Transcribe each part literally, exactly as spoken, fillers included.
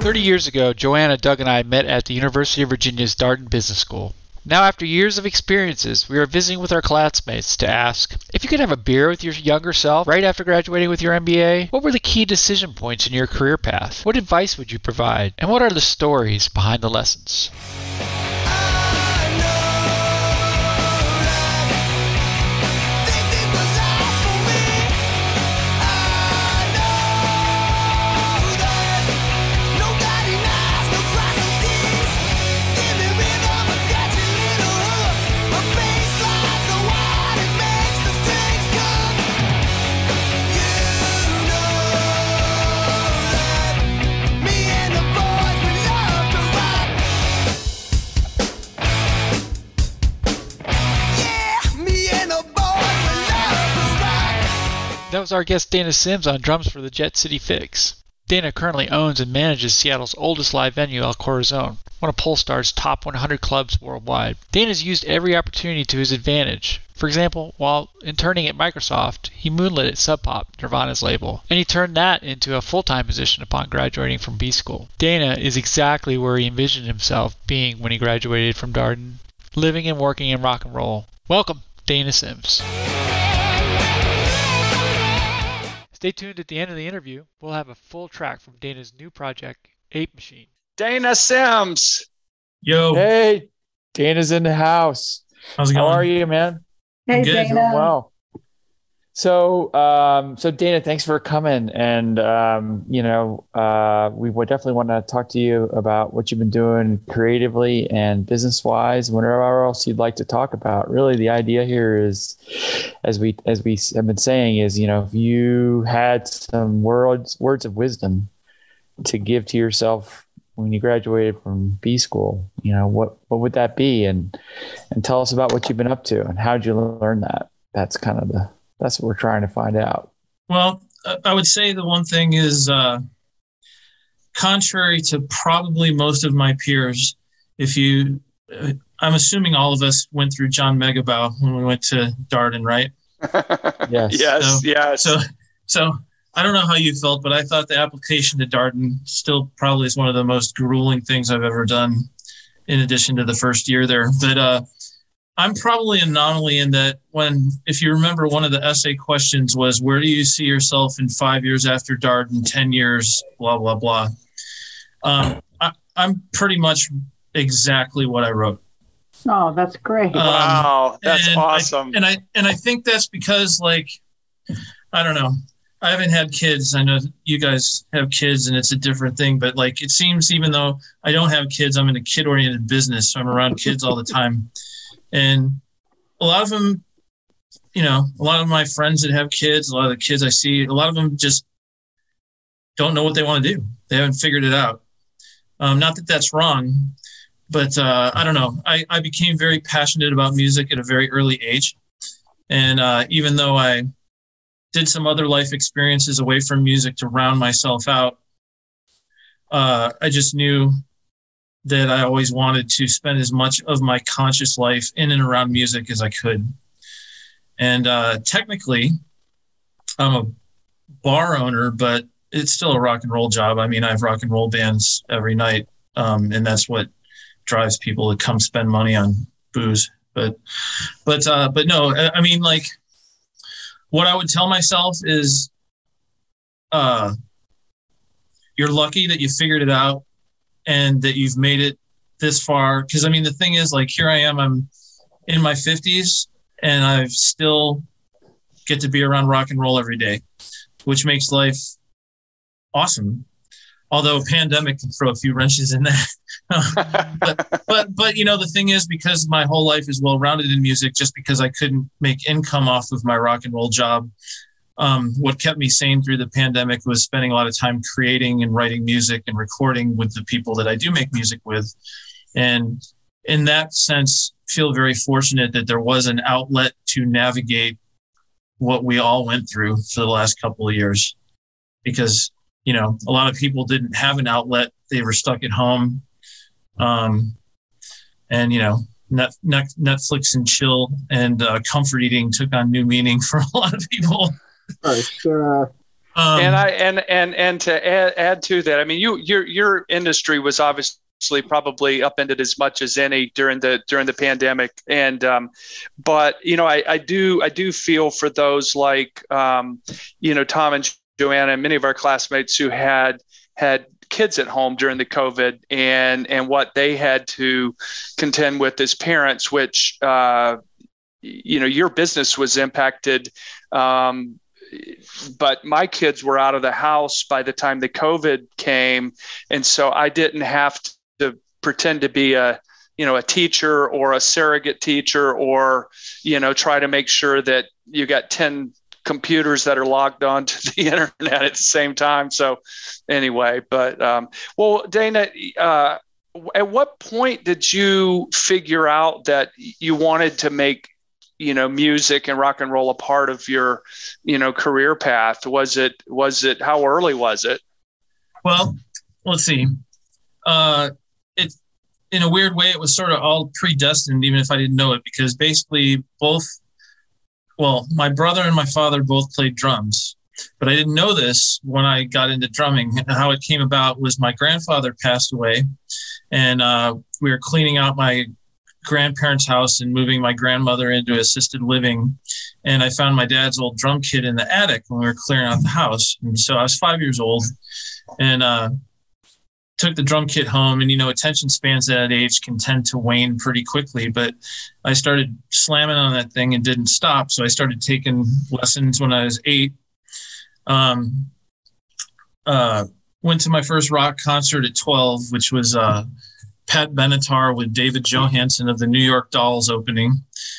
Thirty years ago, Joanna, Doug, and I met at the University of Virginia's Darden Business School. Now, after years of experiences, we are visiting with our classmates to ask, if you could have a beer with your younger self right after graduating with your M B A, what were the key decision points in your career path? What advice would you provide? And what are the stories behind the lessons? That was our guest Dana Sims on drums for the Jet City Fix. Dana currently owns and manages Seattle's oldest live venue, El Corazon, one of Pollstar's top one hundred clubs worldwide. Dana's used every opportunity to his advantage. For example, while interning at Microsoft, he moonlit at Sub Pop, Nirvana's label, and he turned that into a full-time position upon graduating from B School. Dana is exactly where he envisioned himself being when he graduated from Darden, living and working in rock and roll. Welcome, Dana Sims. Stay tuned at the end of the interview. We'll have a full track from Dana's new project, Ape Machine. Dana Sims. Yo. Hey, Dana's in the house. How's it going? How are you, man? Hey, good. Dana. Doing well. So, um, so Dana, thanks for coming. And, um, you know, uh, we would definitely want to talk to you about what you've been doing creatively and business-wise, whatever else you'd like to talk about. Really, the idea here is, as we as we have been saying, is, you know, if you had some words words of wisdom to give to yourself when you graduated from B School, you know, what what would that be? And and tell us about what you've been up to and how'd you learn that. That's kind of the That's what we're trying to find out. Well, I would say the one thing is, uh, contrary to probably most of my peers, if you, uh, I'm assuming all of us went through John Megabow when we went to Darden, right? Yes. Yes. So, yes. So, so I don't know how you felt, but I thought the application to Darden still probably is one of the most grueling things I've ever done, in addition to the first year there. But, uh, I'm probably an anomaly in that when, if you remember, one of the essay questions was, where do you see yourself in five years after Darden, ten years, blah, blah, blah. Um, I, I'm pretty much exactly what I wrote. Oh, that's great. Um, wow. That's and awesome. I, and I, and I think that's because, like, I don't know, I haven't had kids. I know you guys have kids and it's a different thing, but, like, it seems, even though I don't have kids, I'm in a kid oriented business. So I'm around kids all the time. And a lot of them, you know, a lot of my friends that have kids, a lot of the kids I see, a lot of them just don't know what they want to do. They haven't figured it out. Um, not that that's wrong, but uh, I don't know. I, I became very passionate about music at a very early age. And uh, even though I did some other life experiences away from music to round myself out, uh, I just knew that I always wanted to spend as much of my conscious life in and around music as I could. And uh, technically, I'm a bar owner, but it's still a rock and roll job. I mean, I have rock and roll bands every night, um, and that's what drives people to come spend money on booze. But, but, uh, but no, I mean, like, what I would tell myself is, uh, you're lucky that you figured it out and that you've made it this far. Because, I mean, the thing is, like, here I am, I'm in my fifties, and I still get to be around rock and roll every day, which makes life awesome. Although pandemic can throw a few wrenches in that. but, but, but, you know, the thing is, because my whole life is well-rounded in music, just because I couldn't make income off of my rock and roll job, Um, what kept me sane through the pandemic was spending a lot of time creating and writing music and recording with the people that I do make music with. And in that sense, feel very fortunate that there was an outlet to navigate what we all went through for the last couple of years. Because, you know, a lot of people didn't have an outlet. They were stuck at home. Um, and, you know, Net, net, Netflix and chill and uh, comfort eating took on new meaning for a lot of people. Right. Uh, um, and I and and and to add, add to that, I mean, you your your industry was obviously probably upended as much as any during the during the pandemic. And um, but you know, I, I do I do feel for those like um, you know, Tom and Joanna and many of our classmates who had had. kids at home during the COVID and and what they had to contend with as parents, which uh, you know, your business was impacted, um, but my kids were out of the house by the time the COVID came, and so I didn't have to pretend to be a you know a teacher or a surrogate teacher or you know try to make sure that you got ten computers that are logged on to the internet at the same time. So anyway, but, um, well, Dana, uh, at what point did you figure out that you wanted to make, you know, music and rock and roll a part of your, you know, career path? Was it, was it, how early was it? Well, let's see. Uh, it, in a weird way, it was sort of all predestined, even if I didn't know it, because basically both Well, my brother and my father both played drums, but I didn't know this when I got into drumming. And how it came about was my grandfather passed away, and uh, we were cleaning out my grandparents' house and moving my grandmother into assisted living. And I found my dad's old drum kit in the attic when we were clearing out the house. And so I was five years old and uh, took the drum kit home. And, you know, attention spans at that age can tend to wane pretty quickly, but I started slamming on that thing and didn't stop. So I started taking lessons when I was eight. Um, uh, went to my first rock concert at twelve, which was uh, Pat Benatar with David Johansen of the New York Dolls opening.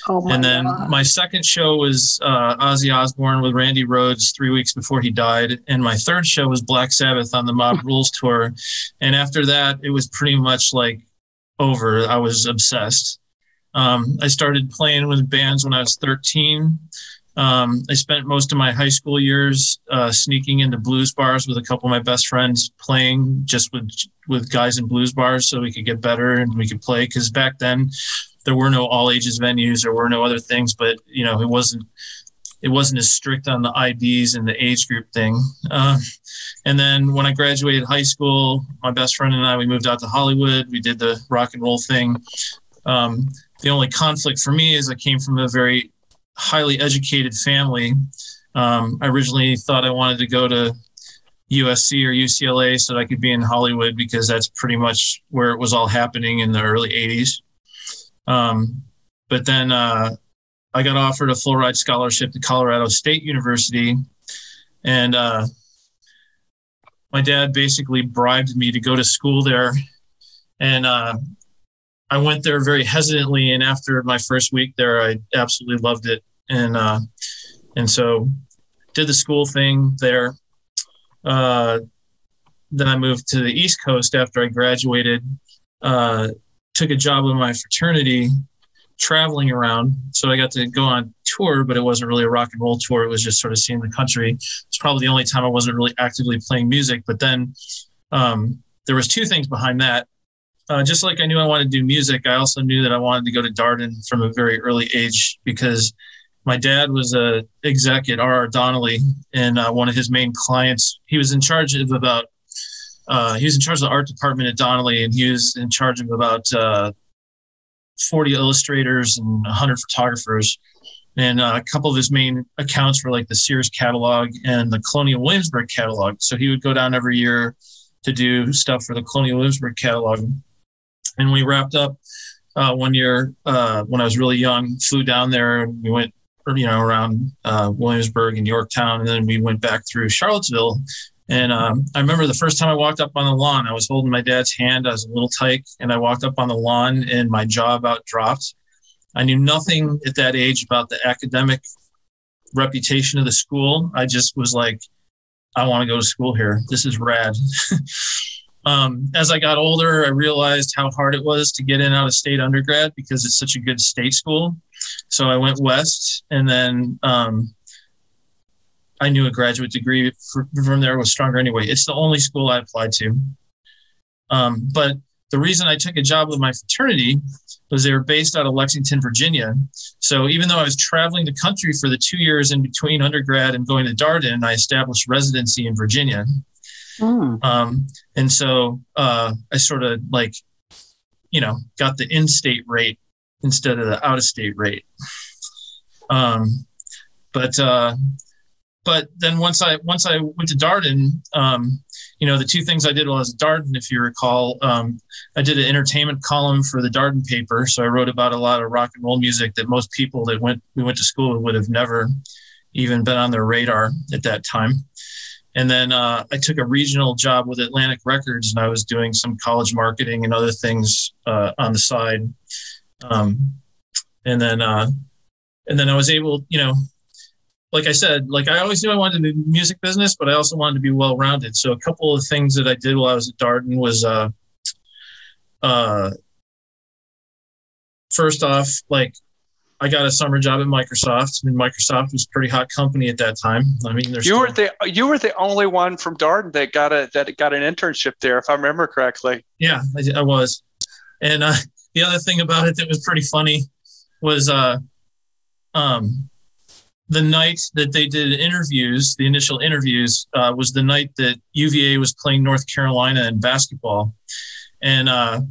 Oh my and then God. My second show was uh, Ozzy Osbourne with Randy Rhoads three weeks before he died. And my third show was Black Sabbath on the Mob Rules tour. And after that, it was pretty much like over. I was obsessed. Um, I started playing with bands when I was thirteen. Um, I spent most of my high school years uh, sneaking into blues bars with a couple of my best friends, playing just with with guys in blues bars so we could get better and we could play. Because back then there were no all ages venues, there were no other things, but you know it wasn't it wasn't as strict on the I Ds and the age group thing. Uh, and then when I graduated high school, my best friend and I we moved out to Hollywood. We did the rock and roll thing. Um, The only conflict for me is I came from a very highly educated family. Um, I originally thought I wanted to go to U S C or U C L A so that I could be in Hollywood because that's pretty much where it was all happening in the early eighties. Um, but then uh, I got offered a full ride scholarship to Colorado State University. And uh, my dad basically bribed me to go to school there. And uh, I went there very hesitantly, and after my first week there, I absolutely loved it. And uh, and so did the school thing there. Uh, then I moved to the East Coast after I graduated, uh, took a job with my fraternity, traveling around. So I got to go on tour, but it wasn't really a rock and roll tour. It was just sort of seeing the country. It's probably the only time I wasn't really actively playing music. But then um, there was two things behind that. Uh, just like I knew I wanted to do music, I also knew that I wanted to go to Darden from a very early age because my dad was a exec at R R Donnelley, and uh, one of his main clients, he was in charge of about, uh, he was in charge of the art department at Donnelley, and he was in charge of about uh, forty illustrators and one hundred photographers. And uh, a couple of his main accounts were like the Sears catalog and the Colonial Williamsburg catalog. So he would go down every year to do stuff for the Colonial Williamsburg catalog. And we wrapped up uh, one year uh, when I was really young, flew down there, and we went, you know, around uh, Williamsburg and Yorktown, and then we went back through Charlottesville. And um, I remember the first time I walked up on the lawn, I was holding my dad's hand. I was a little tyke, and I walked up on the lawn, and my jaw about dropped. I knew nothing at that age about the academic reputation of the school. I just was like, I want to go to school here. This is rad. Um, as I got older, I realized how hard it was to get in out of state undergrad because it's such a good state school. So I went west, and then um, I knew a graduate degree from there was stronger anyway. It's the only school I applied to. Um, but the reason I took a job with my fraternity was they were based out of Lexington, Virginia. So even though I was traveling the country for the two years in between undergrad and going to Darden, I established residency in Virginia. Mm. Um, and so uh, I sort of like, you know, got the in-state rate instead of the out-of-state rate. Um, but uh, but then once I once I went to Darden, um, you know, the two things I did while I was at Darden, if you recall, um, I did an entertainment column for the Darden paper. So I wrote about a lot of rock and roll music that most people that went we went to school would have never even been on their radar at that time. And then uh, I took a regional job with Atlantic Records, and I was doing some college marketing and other things uh, on the side. Um, and then, uh, and then I was able, you know, like I said, like I always knew I wanted to do music business, but I also wanted to be well-rounded. So a couple of things that I did while I was at Darden was, uh, uh, first off, like I got a summer job at Microsoft, and Microsoft was a pretty hot company at that time. I mean, there's you were still... the you were the only one from Darden that got a that got an internship there, if I remember correctly. Yeah, I, I was, and uh, the other thing about it that was pretty funny was, uh, um. the night that they did interviews, the initial interviews, uh, was the night that U V A was playing North Carolina in basketball. And uh,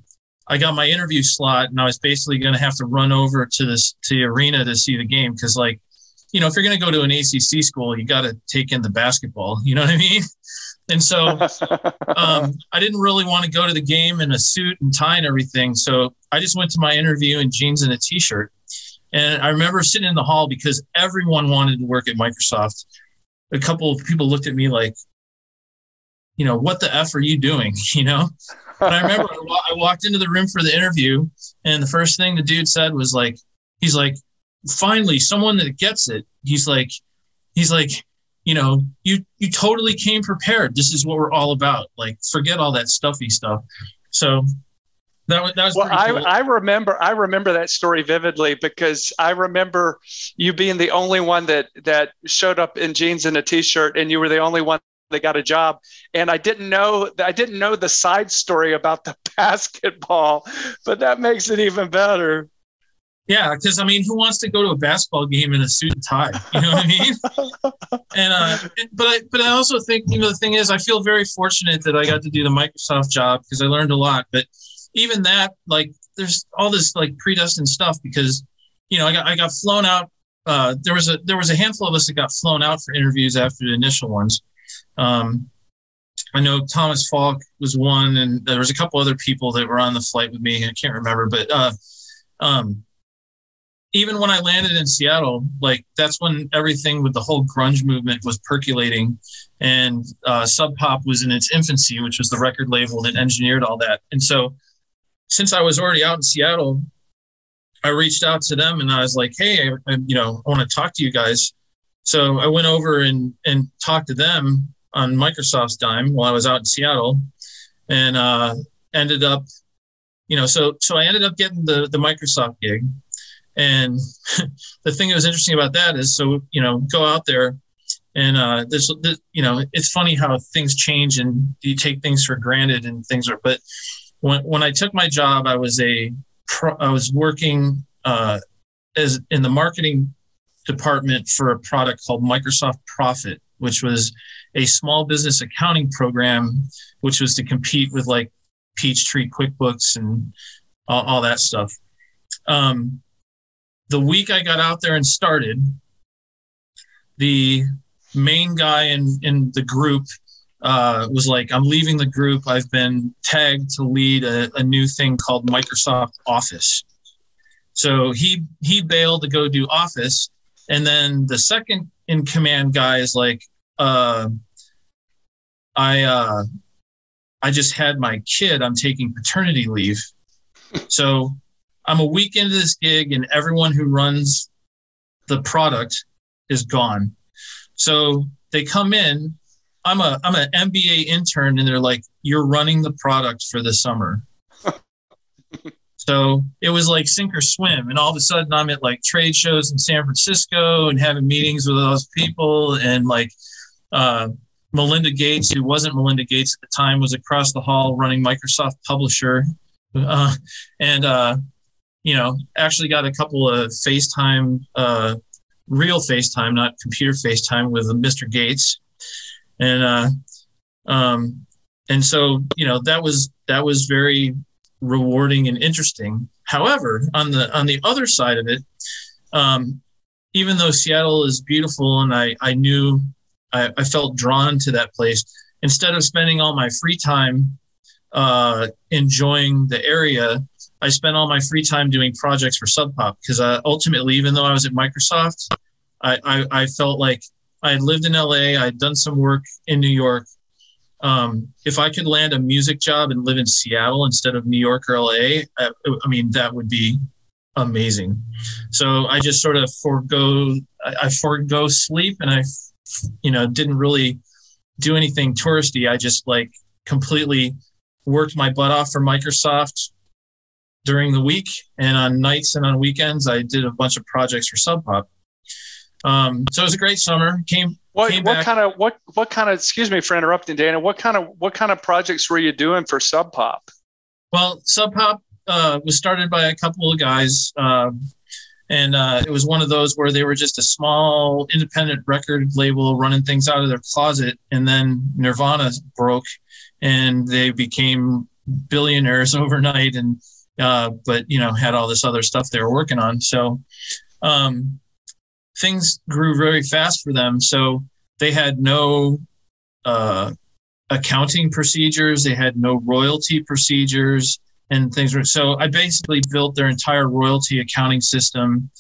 I got my interview slot, and I was basically going to have to run over to this to the arena to see the game. Because, like, you know, if you're going to go to an A C C school, you got to take in the basketball. You know what I mean? And so um, I didn't really want to go to the game in a suit and tie and everything. So I just went to my interview in jeans and a T-shirt. And I remember sitting in the hall because everyone wanted to work at Microsoft. A couple of people looked at me like, you know, what the F are you doing? You know, but I remember I walked into the room for the interview, and the first thing the dude said was like, he's like, finally, someone that gets it. He's like, he's like, you know, you, you totally came prepared. This is what we're all about. Like, forget all that stuffy stuff. So That was, that was well, I, cool. I remember I remember that story vividly because I remember you being the only one that that showed up in jeans and a T-shirt, and you were the only one that got a job. And I didn't know I didn't know the side story about the basketball, but that makes it even better. Yeah, because I mean, who wants to go to a basketball game in a suit and tie? You know what I mean? and uh, but I but I also think, you know, the thing is, I feel very fortunate that I got to do the Microsoft job because I learned a lot, but. Even that, like, there's all this like predestined stuff because, you know, I got I got flown out. Uh, there was a there was a handful of us that got flown out for interviews after the initial ones. Um, I know Thomas Falk was one, and there was a couple other people that were on the flight with me. I can't remember, but uh, um, even when I landed in Seattle, like that's when everything with the whole grunge movement was percolating, and uh, Sub Pop was in its infancy, which was the record label that engineered all that, and so. Since I was already out in Seattle, I reached out to them and I was like, hey, I, I, you know, I want to talk to you guys. So I went over and, and talked to them on Microsoft's dime while I was out in Seattle and uh, ended up, you know, so so I ended up getting the, the Microsoft gig. And the thing that was interesting about that is, so, you know, go out there and uh, this, this, you know, it's funny how things change and you take things for granted and things are, but When when I took my job, I was a pro, I was working uh, as in the marketing department for a product called Microsoft Profit, which was a small business accounting program, which was to compete with like Peachtree QuickBooks and all, all that stuff. Um, the week I got out there and started, the main guy in in the group. Uh, was like, I'm leaving the group. I've been tagged to lead a, a new thing called Microsoft Office. So he he bailed to go do Office. And then the second in command guy is like, uh, I uh, I just had my kid. I'm taking paternity leave. So I'm a week into this gig and everyone who runs the product is gone. So they come in. I'm a I'm an M B A intern, and they're like, "You're running the product for the summer." So it was like sink or swim, and all of a sudden I'm at like trade shows in San Francisco and having meetings with those people, and like uh, Melinda Gates, who wasn't Melinda Gates at the time, was across the hall running Microsoft Publisher, Uh, and, uh, you know, actually got a couple of FaceTime, uh, real FaceTime, not computer FaceTime with Mister Gates. And, uh, um, and so, you know, that was, that was very rewarding and interesting. However, on the, on the other side of it, um, even though Seattle is beautiful and I, I knew I, I felt drawn to that place, instead of spending all my free time uh, enjoying the area, I spent all my free time doing projects for Sub Pop, because uh, ultimately, even though I was at Microsoft, I, I, I felt like I had lived in L A, I had done some work in New York. Um, if I could land a music job and live in Seattle instead of New York or L A, I, I mean, that would be amazing. So I just sort of forego, I, I forego sleep, and I, you know, didn't really do anything touristy. I just like completely worked my butt off for Microsoft during the week, and on nights and on weekends, I did a bunch of projects for Sub Pop. Um, so it was a great summer. Came what, came what back. kind of what what kind of excuse me for interrupting, Dana. What kind of what kind of projects were you doing for Sub Pop? Well, Sub Pop uh, was started by a couple of guys, um, and uh, it was one of those where they were just a small independent record label running things out of their closet, and then Nirvana broke, and they became billionaires overnight, and uh, but you know had all this other stuff they were working on. So. Um, Things grew very fast for them, so they had no uh, accounting procedures. They had no royalty procedures, and things were so. I basically built their entire royalty accounting system,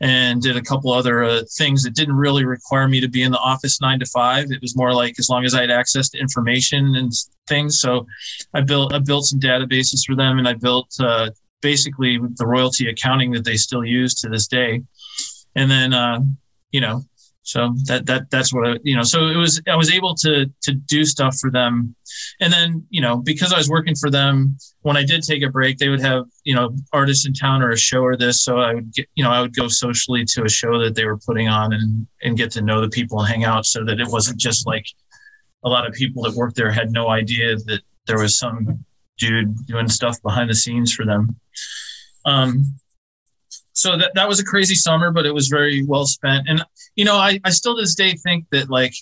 and did a couple other uh, things that didn't really require me to be in the office nine to five. It was more like as long as I had access to information and things. So I built I built some databases for them, and I built uh, basically the royalty accounting that they still use to this day. And then, uh, you know, so that, that, that's what I, you know, so it was, I was able to, to do stuff for them. And then, you know, because I was working for them, when I did take a break, they would have, you know, artists in town or a show or this. So I would get, you know, I would go socially to a show that they were putting on and, and get to know the people and hang out, so that it wasn't just like a lot of people that worked there had no idea that there was some dude doing stuff behind the scenes for them. Um, So that, that was a crazy summer, but it was very well spent. And, you know, I, I still to this day think that, like,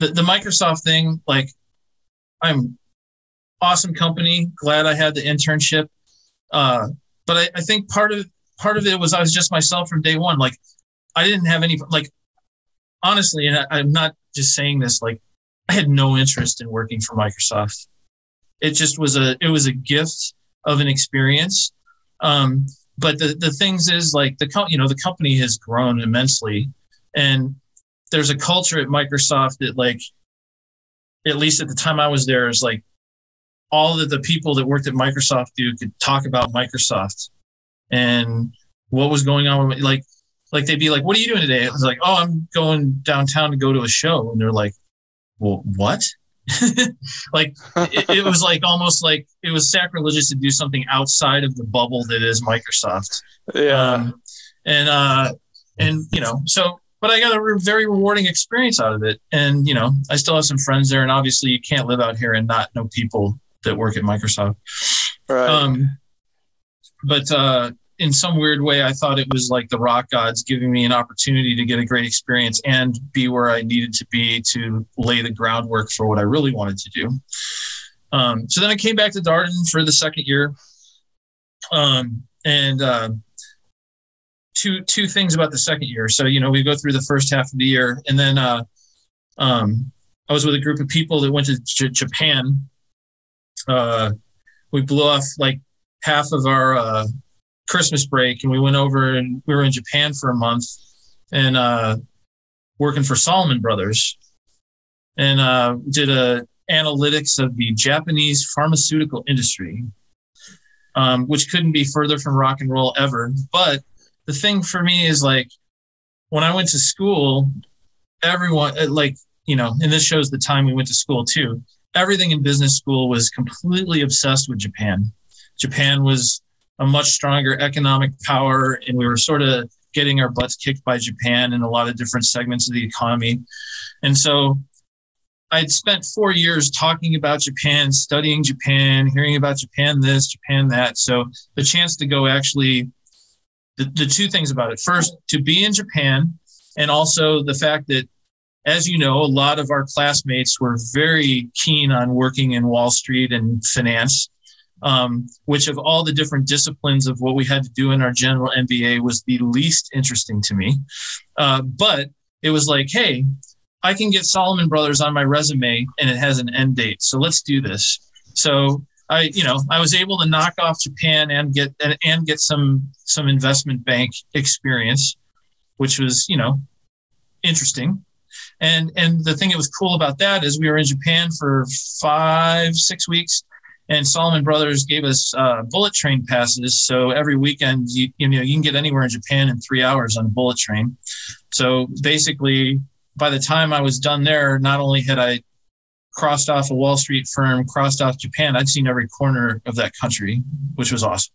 the, the Microsoft thing, like, I'm awesome company, glad I had the internship. Uh, but I, I think part of part of it was I was just myself from day one. Like, I didn't have any, like, honestly, and I, I'm not just saying this, like, I had no interest in working for Microsoft. It just was a, it was a gift of an experience. Um But the, the things is like the co- you know the company has grown immensely, and there's a culture at Microsoft that, like, at least at the time I was there, is like all of the people that worked at Microsoft do could talk about Microsoft and what was going on with, like like they'd be like, "What are you doing today?" I was like, "Oh, I'm going downtown to go to a show," and they're like, "Well, what?" Like it, it was like almost like it was sacrilegious to do something outside of the bubble that is Microsoft. Yeah. Um, and, uh, and, you know, so, but I got a re- very rewarding experience out of it. And, you know, I still have some friends there, and obviously you can't live out here and not know people that work at Microsoft. Right. Um, but, uh, in some weird way, I thought it was like the rock gods giving me an opportunity to get a great experience and be where I needed to be to lay the groundwork for what I really wanted to do. Um, so then I came back to Darden for the second year. Um, and uh, two two things about the second year. So, you know, we go through the first half of the year, and then uh, um, I was with a group of people that went to J- Japan. Uh, we blew off like half of our uh, Christmas break, and we went over and we were in Japan for a month, and uh, working for Solomon Brothers, and uh, did a analytics of the Japanese pharmaceutical industry, um, which couldn't be further from rock and roll ever. But the thing for me is, like, when I went to school, everyone, like, you know, and this shows the time we went to school too, everything in business school was completely obsessed with Japan. Japan was a much stronger economic power, and we were sort of getting our butts kicked by Japan in a lot of different segments of the economy. And so I'd spent four years talking about Japan, studying Japan, hearing about Japan this, Japan that. So the chance to go actually, the, the two things about it. First, to be in Japan, and also the fact that, as you know, a lot of our classmates were very keen on working in Wall Street and finance, um, which of all the different disciplines of what we had to do in our general M B A was the least interesting to me. Uh, but it was like, hey, I can get Solomon Brothers on my resume and it has an end date. So let's do this. So I, you know, I was able to knock off Japan and get, and, and get some, some investment bank experience, which was, you know, interesting. And, and the thing that was cool about that is we were in Japan for five, six weeks and Solomon Brothers gave us uh bullet train passes. So every weekend, you, you know, you can get anywhere in Japan in three hours on a bullet train. So basically, by the time I was done there, not only had I crossed off a Wall Street firm, crossed off Japan, I'd seen every corner of that country, which was awesome.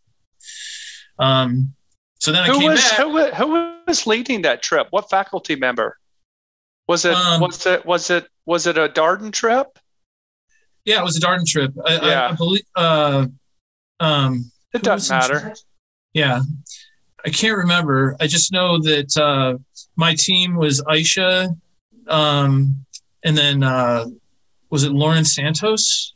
Um, so then who I came was, back. Who, who was leading that trip? What faculty member? Was it, um, was it, was it, was it a Darden trip? Yeah, it was a Darden trip. I, yeah. I, I believe, uh, um, it doesn't matter. Yeah. I can't remember. I just know that, uh, my team was Aisha, Um, and then uh, was it Lauren Santos?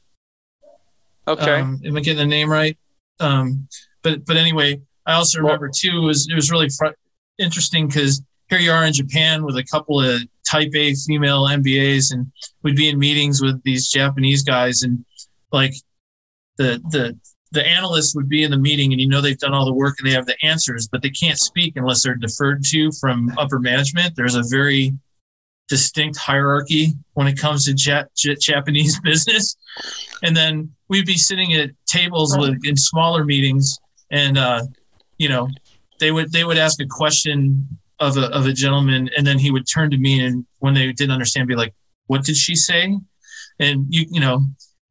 Okay, um, am I getting the name right? Um, but but anyway, I also remember too. It was it was really fr- interesting because here you are in Japan with a couple of Type A female M B As, and we'd be in meetings with these Japanese guys, and like the the the analysts would be in the meeting, and you know they've done all the work and they have the answers, but they can't speak unless they're deferred to from upper management. There's a very distinct hierarchy when it comes to Jap- Japanese business. And then we'd be sitting at tables with, in smaller meetings, and uh, you know, they would they would ask a question of a of a gentleman, and then he would turn to me, and when they didn't understand, be like, "What did she say?" And you you know,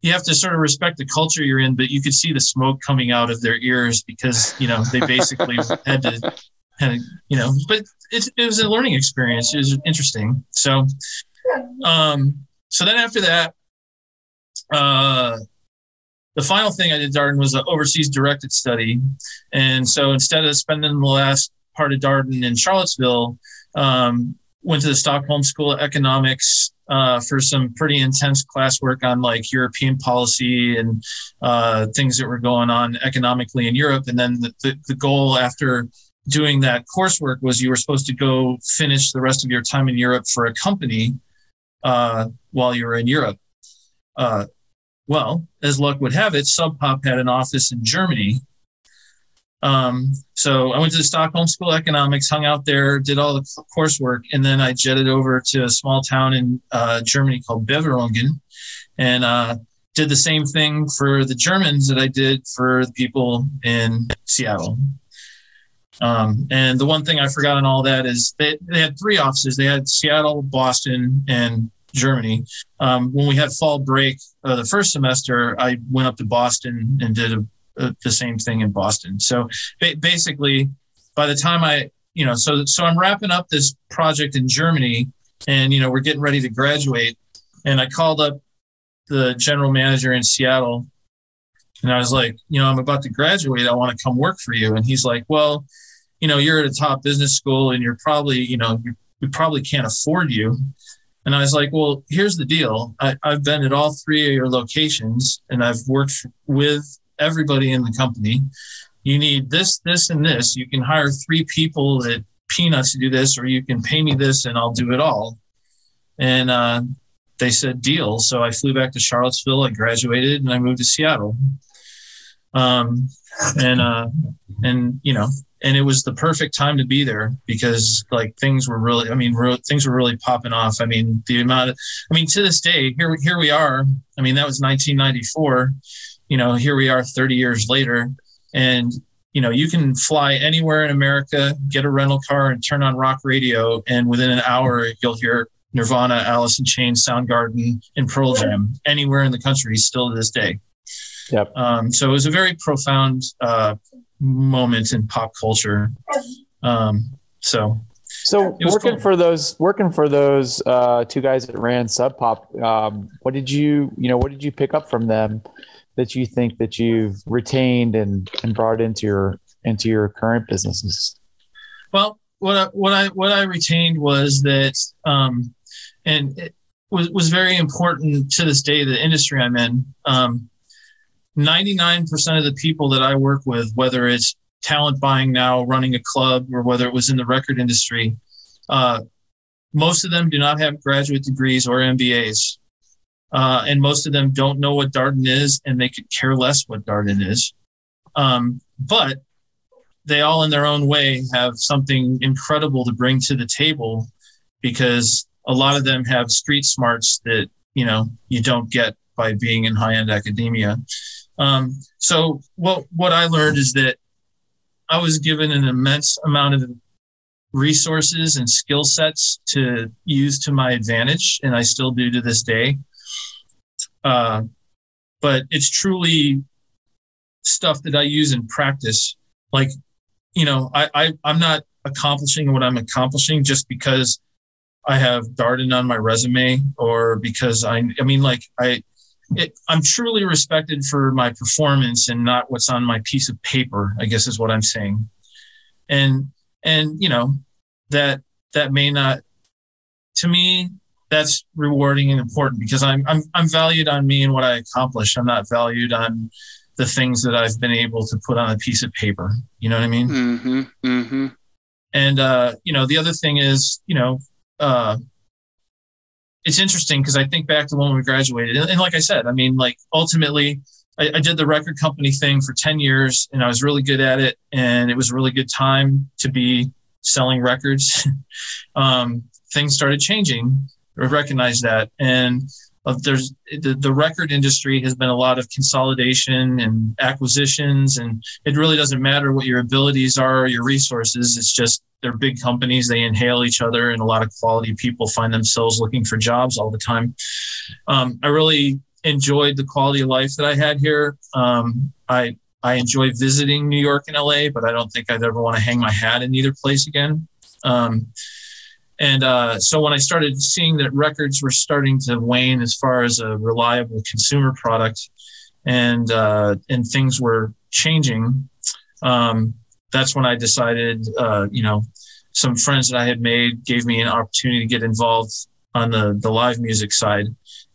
you have to sort of respect the culture you're in, but you could see the smoke coming out of their ears because you know they basically had to. And, you know, but it, it was a learning experience. It was interesting. So, um, so then after that, uh, the final thing I did, Darden, was an overseas directed study. And so instead of spending the last part of Darden in Charlottesville, um, went to the Stockholm School of Economics uh, for some pretty intense classwork on like European policy and uh, things that were going on economically in Europe. And then the, the, the goal after doing that coursework was you were supposed to go finish the rest of your time in Europe for a company uh, while you were in Europe. Uh, well, as luck would have it, Sub Pop had an office in Germany. Um, so I went to the Stockholm School of Economics, hung out there, did all the coursework, and then I jetted over to a small town in uh, Germany called Beverongen and uh, did the same thing for the Germans that I did for the people in Seattle. Um, and the one thing I forgot in all that is they, they had three offices. They had Seattle, Boston, and Germany. Um, when we had fall break uh, the first semester, I went up to Boston and did a, a, the same thing in Boston. So ba- basically, by the time I, you know, so so I'm wrapping up this project in Germany, and you know we're getting ready to graduate, and I called up the general manager in Seattle. And I was like, you know, I'm about to graduate. I want to come work for you. And he's like, well, you know, you're at a top business school and you're probably, you know, we probably can't afford you. And I was like, well, here's the deal. I, I've been at all three of your locations and I've worked with everybody in the company. You need this, this, and this. You can hire three people at Peanuts to do this, or you can pay me this and I'll do it all. And uh, they said deal. So I flew back to Charlottesville. I graduated and I moved to Seattle. Um, and, uh, and, you know, and it was the perfect time to be there because like things were really, I mean, re- things were really popping off. I mean, the amount of, I mean, to this day, here, here we are. I mean, that was nineteen ninety-four, you know, here we are thirty years later and, you know, you can fly anywhere in America, get a rental car and turn on rock radio. And within an hour, you'll hear Nirvana, Alice in Chains, Soundgarden, and Pearl Jam anywhere in the country still to this day. Yep. Um, so it was a very profound uh, moment in pop culture. Um, so So working fun. for those, working for those uh, two guys that ran Sub Pop, um, what did you, you know, what did you pick up from them that you think that you've retained and, and brought into your, into your current businesses? Well, what I, what I, what I retained was that, um, and it was, was very important to this day, the industry I'm in, um, ninety-nine percent of the people that I work with, whether it's talent buying now, running a club, or whether it was in the record industry, uh, most of them do not have graduate degrees or M B As. Uh, and most of them don't know what Darden is, and they could care less what Darden is. Um, but they all in their own way have something incredible to bring to the table, because a lot of them have street smarts that, you know, you don't get by being in high-end academia. Um, so what, what I learned is that I was given an immense amount of resources and skill sets to use to my advantage, and I still do to this day. Uh, but it's truly stuff that I use in practice. Like, you know, I, I, I'm not accomplishing what I'm accomplishing just because I have Darden on my resume, or because I, I mean, like I, it, I'm truly respected for my performance and not what's on my piece of paper, I guess is what I'm saying. And, and, you know, that, that may not, to me, that's rewarding and important, because I'm, I'm, I'm valued on me and what I accomplish. I'm not valued on the things that I've been able to put on a piece of paper. You know what I mean? Mm-hmm, mm-hmm. And, uh, you know, the other thing is, you know, uh, it's interesting, because I think back to when we graduated. And, and like I said, I mean, like, ultimately, I, I did the record company thing for ten years, and I was really good at it. And it was a really good time to be selling records. um, things started changing. I recognize that. And uh, there's the, the record industry has been a lot of consolidation and acquisitions. And it really doesn't matter what your abilities are or your resources. It's just, they're big companies. They inhale each other, and a lot of quality people find themselves looking for jobs all the time. Um, I really enjoyed the quality of life that I had here. Um, I, I enjoy visiting New York and L A, but I don't think I'd ever want to hang my hat in either place again. Um, And uh, so when I started seeing that records were starting to wane as far as a reliable consumer product, and uh, and things were changing, um, that's when I decided, uh, you know, some friends that I had made gave me an opportunity to get involved on the, the live music side.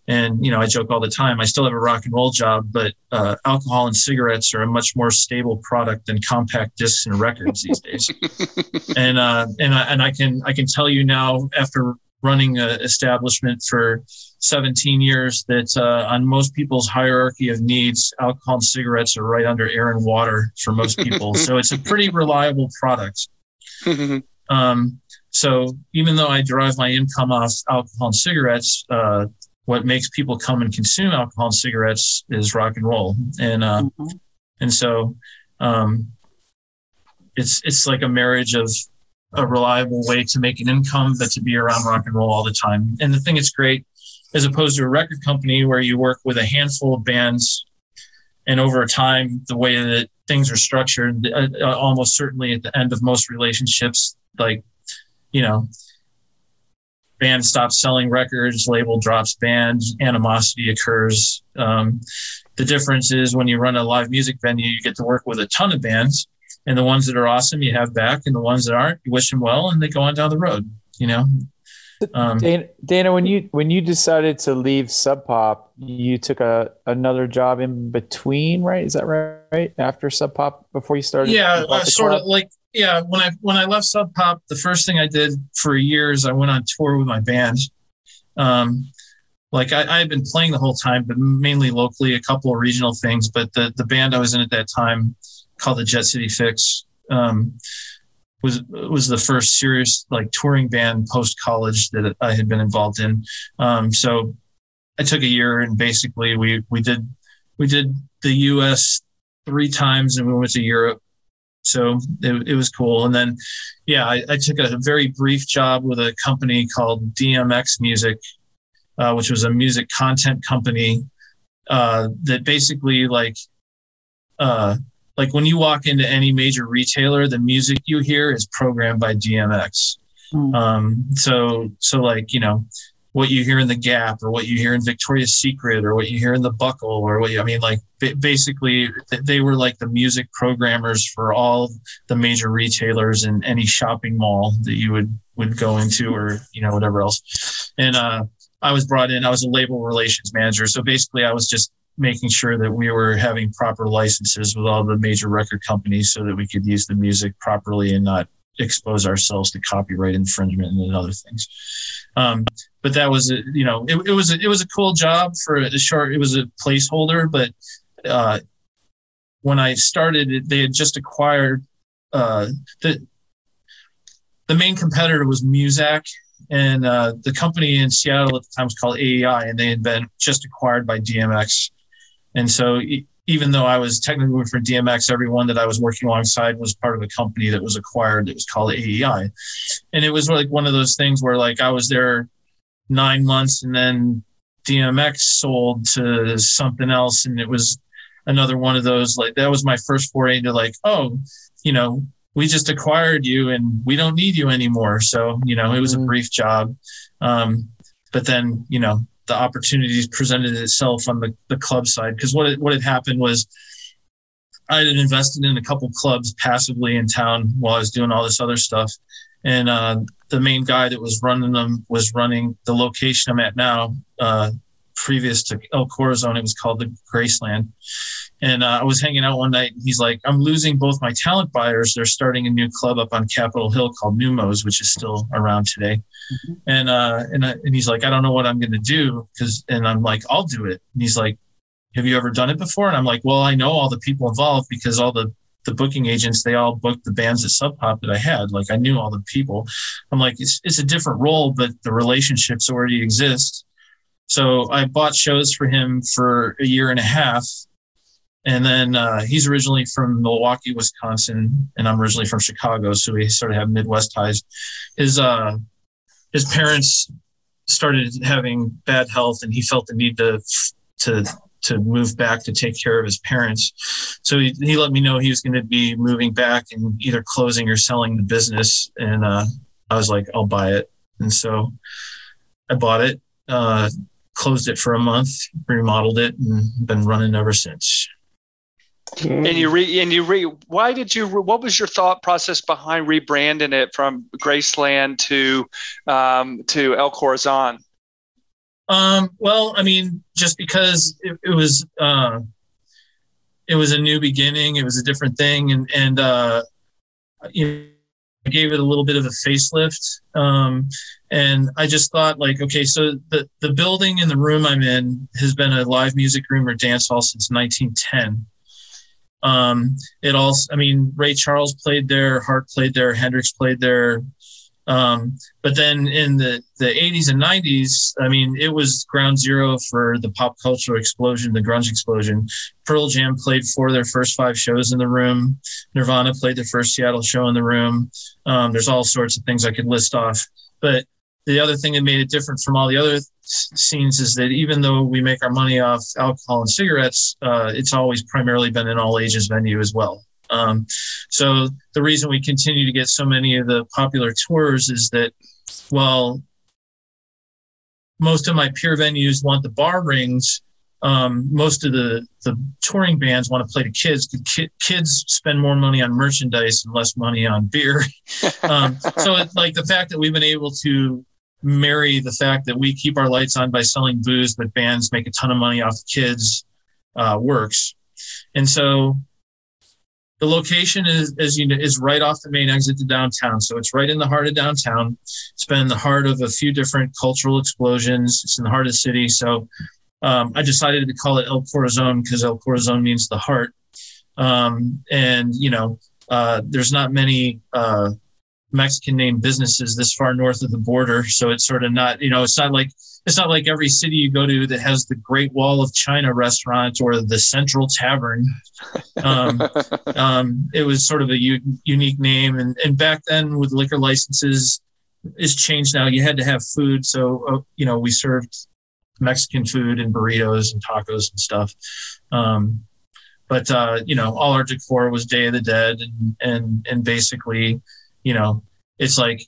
And, you know, I joke all the time, I still have a rock and roll job, but uh, alcohol and cigarettes are a much more stable product than compact discs and records these days. And uh, and I, and I can I can tell you now, after running an establishment for seventeen years, that uh, on most people's hierarchy of needs, alcohol and cigarettes are right under air and water for most people. So it's a pretty reliable product. Um, so even though I derive my income off alcohol and cigarettes, uh, what makes people come and consume alcohol and cigarettes is rock and roll. And, uh, mm-hmm. and so, um, it's, it's like a marriage of a reliable way to make an income, but to be around rock and roll all the time. And the thing that's great, as opposed to a record company where you work with a handful of bands, and over time, the way that things are structured, uh, almost certainly at the end of most relationships, like, you know, band stops selling records, label drops band, animosity occurs. Um, the difference is when you run a live music venue, you get to work with a ton of bands, and the ones that are awesome, you have back, and the ones that aren't, you wish them well, and they go on down the road, you know? Um, Dana, Dana, when you, when you decided to leave Sub Pop, you took a, another job in between, right? Is that right? After Sub Pop, before you started? Yeah, uh, sort of like, Yeah, when I when I left Sub Pop, the first thing I did for years, I went on tour with my band. Um, like I, I had been playing the whole time, but mainly locally, a couple of regional things. But the, the band I was in at that time, called the Jet City Fix, um, was was the first serious like touring band post college that I had been involved in. Um, so I took a year, and basically we we did we did the U S three times, and we went to Europe. So it, it was cool. And then, yeah, I, I took a very brief job with a company called D M X Music, uh, which was a music content company uh, that basically like, uh, like when you walk into any major retailer, the music you hear is programmed by D M X. Mm. Um, so, so like, you know, what you hear in the Gap or what you hear in Victoria's Secret or what you hear in the Buckle or what you, I mean, like b- basically they were like the music programmers for all the major retailers in any shopping mall that you would, would go into or, you know, whatever else. And, uh, I was brought in, I was a label relations manager. So basically I was just making sure that we were having proper licenses with all the major record companies so that we could use the music properly and not expose ourselves to copyright infringement and other things. Um, but that was, a, you know, it, it was, a, it was a cool job for a short, it was a placeholder, but, uh, when I started, they had just acquired, uh, the, the main competitor was Muzak. And uh, the company in Seattle at the time was called A E I, and they had been just acquired by D M X. And so e- even though I was technically working for D M X, everyone that I was working alongside was part of a company that was acquired that was called A E I. And it was like one of those things where like I was there nine months and then D M X sold to something else. And it was another one of those, like that was my first foray into like, oh, you know, we just acquired you and we don't need you anymore. So, you know, it was a brief job. Um, but then, you know, the opportunities presented itself on the, the club side. Cause what, it, what had happened was I had invested in a couple clubs passively in town while I was doing all this other stuff. And, uh, the main guy that was running them was running the location I'm at now, uh, previous to El Corazon. It was called the Graceland. And uh, I was hanging out one night and he's like, I'm losing both my talent buyers. They're starting a new club up on Capitol Hill called Numos, which is still around today. Mm-hmm. And, uh, and, I, and he's like, I don't know what I'm going to do. Cause, and I'm like, I'll do it. And he's like, have you ever done it before? And I'm like, well, I know all the people involved because all the, the booking agents, they all booked the bands at Sub Pop that I had. Like I knew all the people. I'm like, it's, it's a different role, but the relationships already exist. So I bought shows for him for a year and a half. And then uh, he's originally from Milwaukee, Wisconsin, and I'm originally from Chicago, so we sort of have Midwest ties. His uh, his parents started having bad health, and he felt the need to to to move back to take care of his parents. So he, he let me know he was going to be moving back and either closing or selling the business. And uh, I was like, I'll buy it. And so I bought it, uh, closed it for a month, remodeled it, and been running ever since. And you re and you re. Why did you? Re, what was your thought process behind rebranding it from Graceland to um, to El Corazon? Um, well, I mean, just because it, it was uh, it was a new beginning, it was a different thing, and and uh, you know, I gave it a little bit of a facelift, um, and I just thought like, okay, so the the building and the room I'm in has been a live music room or dance hall since nineteen ten. Um, it also, I mean, Ray Charles played there, Hart played there, Hendrix played there. Um, but then in the, the eighties and nineties, I mean, it was ground zero for the pop culture explosion, the grunge explosion. Pearl Jam played four of their first five shows in the room. Nirvana played their first Seattle show in the room. Um, there's all sorts of things I could list off. But the other thing that made it different from all the other scenes is that even though we make our money off alcohol and cigarettes, uh, it's always primarily been an all ages venue as well. Um, so the reason we continue to get so many of the popular tours is that while most of my peer venues want the bar rings, um, most of the, the touring bands want to play to kids. Ki- kids spend more money on merchandise and less money on beer. um, so it's like the fact that we've been able to marry the fact that we keep our lights on by selling booze, but bands make a ton of money off kids, uh, works. And so the location is, as you know, is right off the main exit to downtown. So it's right in the heart of downtown. It's been in the heart of a few different cultural explosions. It's in the heart of the city. So, um, I decided to call it El Corazon because El Corazon means the heart. Um, and you know, uh, there's not many, uh, Mexican named businesses this far north of the border. So it's sort of not, you know, it's not like, it's not like every city you go to that has the Great Wall of China restaurant or the Central Tavern. Um, um, it was sort of a u- unique name. And, and back then with liquor licenses, it's changed now. You had to have food. So, uh, you know, we served Mexican food and burritos and tacos and stuff. Um, but, uh, you know, all our decor was Day of the Dead and, and, and basically, you know, it's like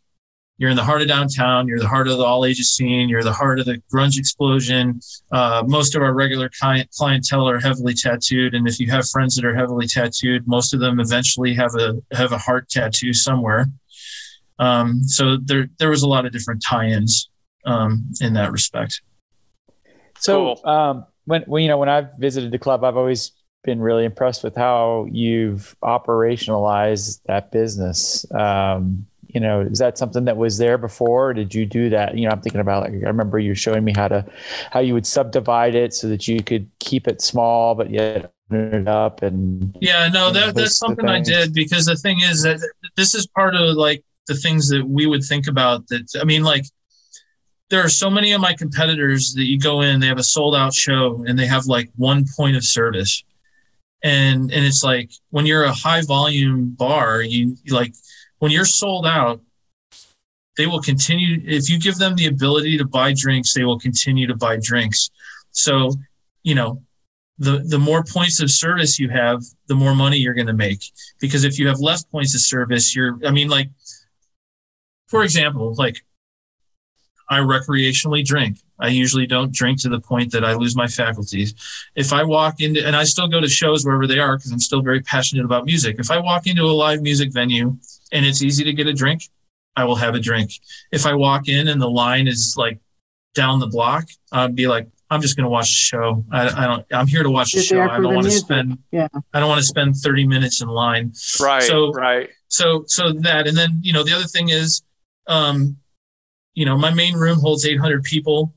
You're in the heart of downtown. You're the heart of the all ages scene. You're the heart of the grunge explosion. Uh, most of our regular client, clientele are heavily tattooed. And if you have friends that are heavily tattooed, most of them eventually have a, have a heart tattoo somewhere. Um, so there, there was a lot of different tie-ins, um, in that respect. So, cool. um, when, when, you know, when I've visited the club, I've always been really impressed with how you've operationalized that business. Um, you know, is that something that was there before? Or did you do that? You know, I'm thinking about, like, I remember you showing me how to, how you would subdivide it so that you could keep it small, but yet open it up. And yeah, no, that, that's something I did, because the thing is that this is part of, like, the things that we would think about that. I mean, like, there are so many of my competitors that you go in, they have a sold out show and they have like one point of service. And, and it's like, when you're a high volume bar, you like, when you're sold out, they will continue. If you give them the ability to buy drinks, they will continue to buy drinks. So, you know, the, the more points of service you have, the more money you're going to make, because if you have less points of service, you're, I mean, like, for example, like, I recreationally drink. I usually don't drink to the point that I lose my faculties. If I walk into, and I still go to shows wherever they are, because I'm still very passionate about music. If I walk into a live music venue and it's easy to get a drink, I will have a drink. If I walk in and the line is like down the block, I'd be like, I'm just going to watch the show. I, I don't, I'm here to watch the show. I don't want to spend, yeah. I don't want to spend thirty minutes in line. Right. So, right. So, so that, and then, you know, the other thing is, um, you know, my main room holds eight hundred people.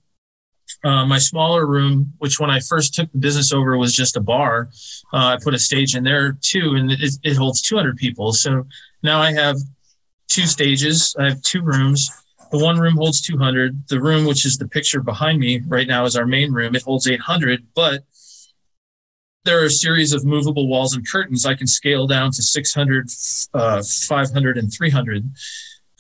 Uh, my smaller room, which when I first took the business over was just a bar, uh, I put a stage in there too, and it, it holds two hundred people. So now I have two stages. I have two rooms. The one room holds two hundred. The room, which is the picture behind me right now, is our main room. It holds eight hundred, but there are a series of movable walls and curtains. I can scale down to six hundred, uh, five hundred, and three hundred.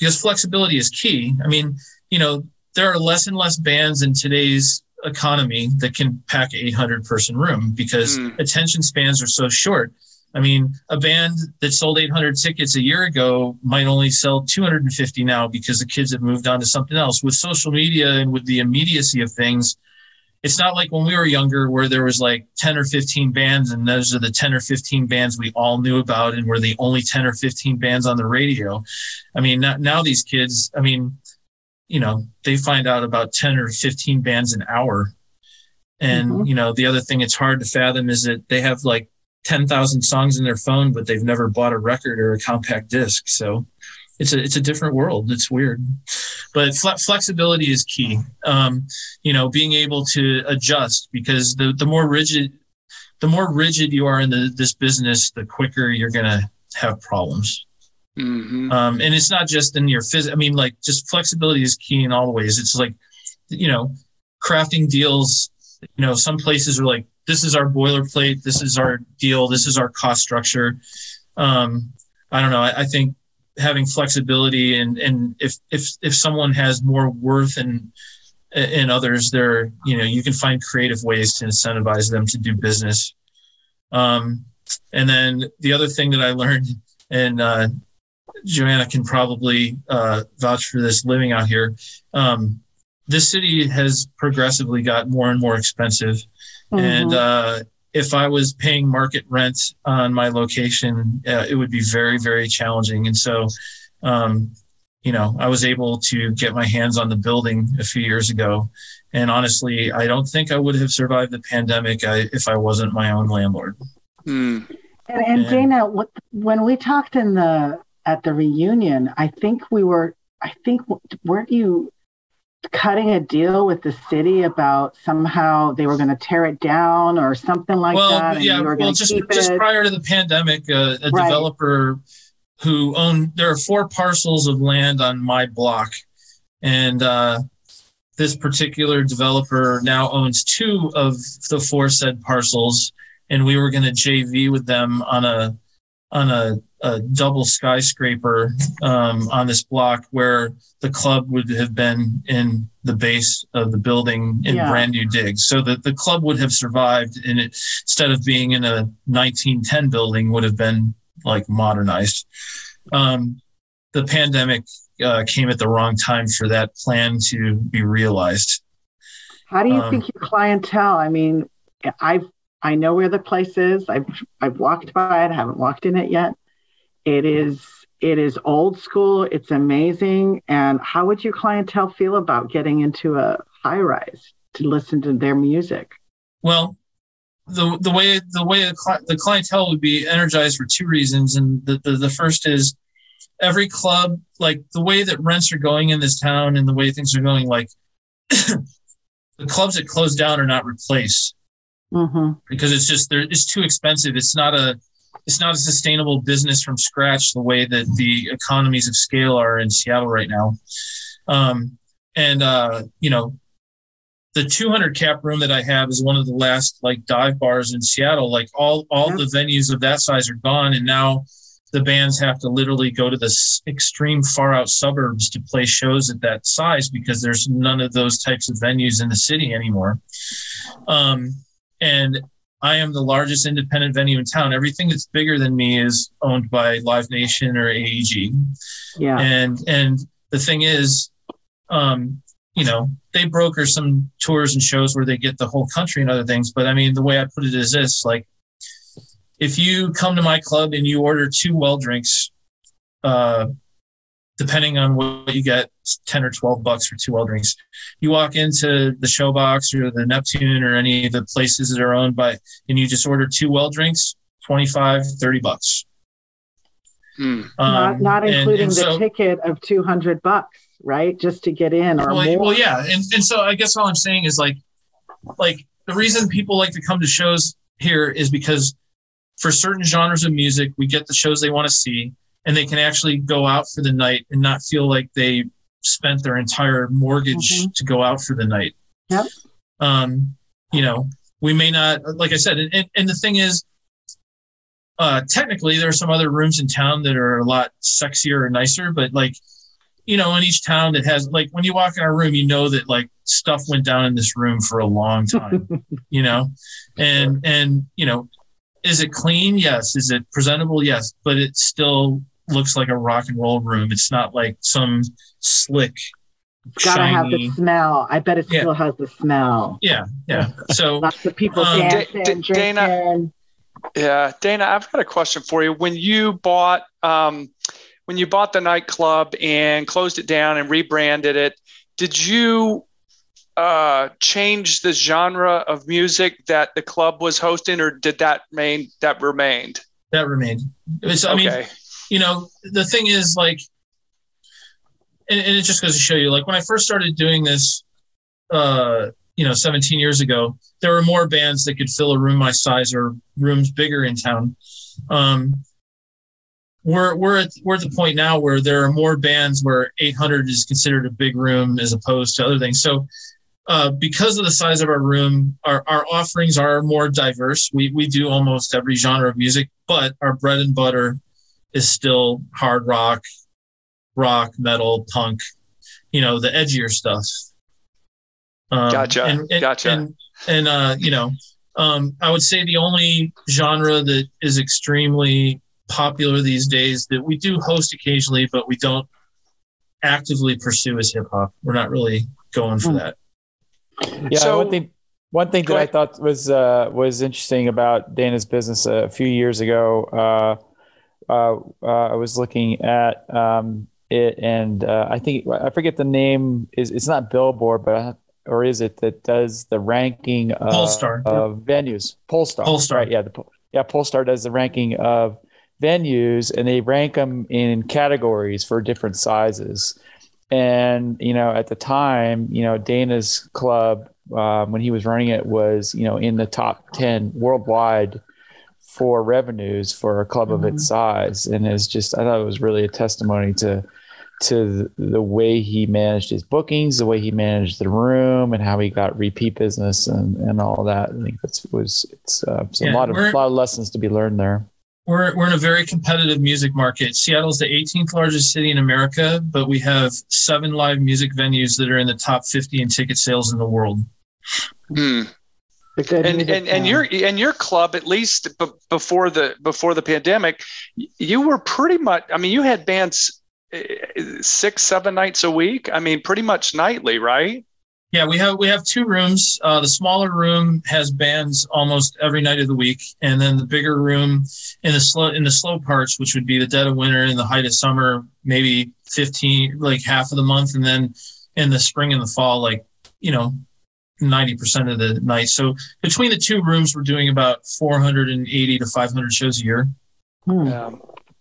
Because flexibility is key. I mean, you know, there are less and less bands in today's economy that can pack an eight hundred person room, because mm. attention spans are so short. I mean, a band that sold eight hundred tickets a year ago might only sell two hundred fifty now, because the kids have moved on to something else. With social media and with the immediacy of things, it's not like when we were younger where there was like ten or fifteen bands, and those are the ten or fifteen bands we all knew about and were the only ten or fifteen bands on the radio. I mean, now, now these kids, I mean, you know, they find out about ten or fifteen bands an hour. And, mm-hmm. you know, the other thing it's hard to fathom is that they have like ten thousand songs in their phone, but they've never bought a record or a compact disc. So it's a, it's a different world. It's weird, but fle- flexibility is key. Um, you know, being able to adjust, because the, the more rigid, the more rigid you are in the, this business, the quicker you're going to have problems. Mm-hmm. Um, and it's not just in your phys-. I mean, like, just flexibility is key in all ways. It's like, you know, crafting deals, you know, some places are like, this is our boilerplate. This is our deal. This is our cost structure. Um, I don't know. I, I think having flexibility, and, and if, if, if someone has more worth in, in others, there, you know, you can find creative ways to incentivize them to do business. Um, and then the other thing that I learned, and, uh, Joanna can probably, uh, vouch for this living out here. Um, this city has progressively got more and more expensive. Mm-hmm. And, uh, if I was paying market rent on my location, uh, it would be very, very challenging. And so, um, you know, I was able to get my hands on the building a few years ago. And honestly, I don't think I would have survived the pandemic I, if I wasn't my own landlord. Mm. And, and, and Dana, when we talked in the, at the reunion, I think we were, I think, weren't you cutting a deal with the city about somehow they were going to tear it down or something like well, that? And yeah, we were well, just, just prior to the pandemic, uh, a right. developer who owned, there are four parcels of land on my block. And uh, this particular developer now owns two of the four said parcels. And we were going to J V with them on a, on a, a double skyscraper um, on this block where the club would have been in the base of the building in yeah. brand new digs. So that the club would have survived, and it, instead of being in a nineteen ten building, would have been like modernized. Um, the pandemic uh, came at the wrong time for that plan to be realized. How do you um, think your clientele? I mean, I've I know where the place is. I've I've walked by it. I haven't walked in it yet. It is it is old school. It's amazing. And how would your clientele feel about getting into a high rise to listen to their music? Well, the the way the way the, cli- the clientele would be energized for two reasons, and the, the the first is every club, like the way that rents are going in this town and the way things are going, like the clubs that close down are not replaced. Mm-hmm. Because it's just there, it's too expensive. It's not a it's not a sustainable business from scratch the way that the economies of scale are in Seattle right now. Um, and uh, you know, the two hundred cap room that I have is one of the last like dive bars in Seattle. Like all all yeah. the venues of that size are gone, and now the bands have to literally go to the extreme far out suburbs to play shows at that size because there's none of those types of venues in the city anymore. Um, And I am the largest independent venue in town. Everything that's bigger than me is owned by Live Nation or A E G. Yeah. And and the thing is, um, you know, they broker some tours and shows where they get the whole country and other things. But I mean, the way I put it is this: like, if you come to my club and you order two well drinks, uh, depending on what you get, ten or twelve bucks for two well drinks. You walk into the Showbox or the Neptune or any of the places that are owned by, and you just order two well drinks, twenty-five, thirty bucks. Hmm. Um, not, not including and, and so, the ticket of two hundred bucks, right? Just to get in. Or well, more. well yeah. And, and so I guess all I'm saying is like, like the reason people like to come to shows here is because for certain genres of music, we get the shows they want to see. And they can actually go out for the night and not feel like they spent their entire mortgage mm-hmm. to go out for the night. Yep. Um, you know, we may not, like I said, and, and the thing is, uh, technically there are some other rooms in town that are a lot sexier or nicer, but like, you know, in each town that has, like when you walk in our room, you know that like stuff went down in this room for a long time, you know, and, and, you know, is it clean? Yes. Is it presentable? Yes. But it still looks like a rock and roll room. It's not like some slick, it's gotta shiny... have the smell. I bet it still yeah. has the smell. Yeah, yeah. So lots of people um, dancing, D- D- Dana, yeah, Dana, I've got a question for you. When you bought, um, when you bought the nightclub and closed it down and rebranded it, did you uh, change the genre of music that the club was hosting, or did that remain? That remained. That remained. It was, I okay. mean. You know, the thing is like, and, and it just goes to show you, like when I first started doing this, uh, you know, seventeen years ago, there were more bands that could fill a room my size or rooms bigger in town. Um, we're, we're at, we're at the point now where there are more bands where eight hundred is considered a big room as opposed to other things. So uh, because of the size of our room, our, our offerings are more diverse. We, we do almost every genre of music, but our bread and butter is still hard rock, rock, metal, punk, you know, the edgier stuff. Um, gotcha. And, and, gotcha. And, and uh, you know, um, I would say the only genre that is extremely popular these days that we do host occasionally, but we don't actively pursue is hip hop. We're not really going for that. Yeah. So, one thing, one thing that ahead. I thought was, uh, was interesting about Dana's business a few years ago, uh, Uh, uh, I was looking at um, it, and uh, I think I forget the name. Is it's not Billboard, but or is it that does the ranking of, Pollstar. of venues? Pollstar, Pollstar, right? Yeah, the yeah Pollstar does the ranking of venues, and they rank them in categories for different sizes. And you know, at the time, you know, Dana's club um, when he was running it was you know in the top ten worldwide for revenues for a club mm-hmm. of its size. And it's just, I thought it was really a testimony to, to the way he managed his bookings, the way he managed the room, and how he got repeat business and, and all that. I think that's was, it's, uh, it's yeah, a lot of, a lot of lessons to be learned there. We're, we're in a very competitive music market. Seattle's the eighteenth largest city in America, but we have seven live music venues that are in the top fifty in ticket sales in the world. Hmm. And and, and your and your club, at least b- before the before the pandemic, you were pretty much. I mean, you had bands six, seven nights a week? I mean, pretty much nightly, right? Yeah, we have we have two rooms. Uh, the smaller room has bands almost every night of the week, and then the bigger room in the slow in the slow parts, which would be the dead of winter and the height of summer, maybe fifteen, like half of the month, and then in the spring and the fall, like you know, ninety percent of the night. So between the two rooms, we're doing about four hundred and eighty to five hundred shows a year. Hmm. Yeah.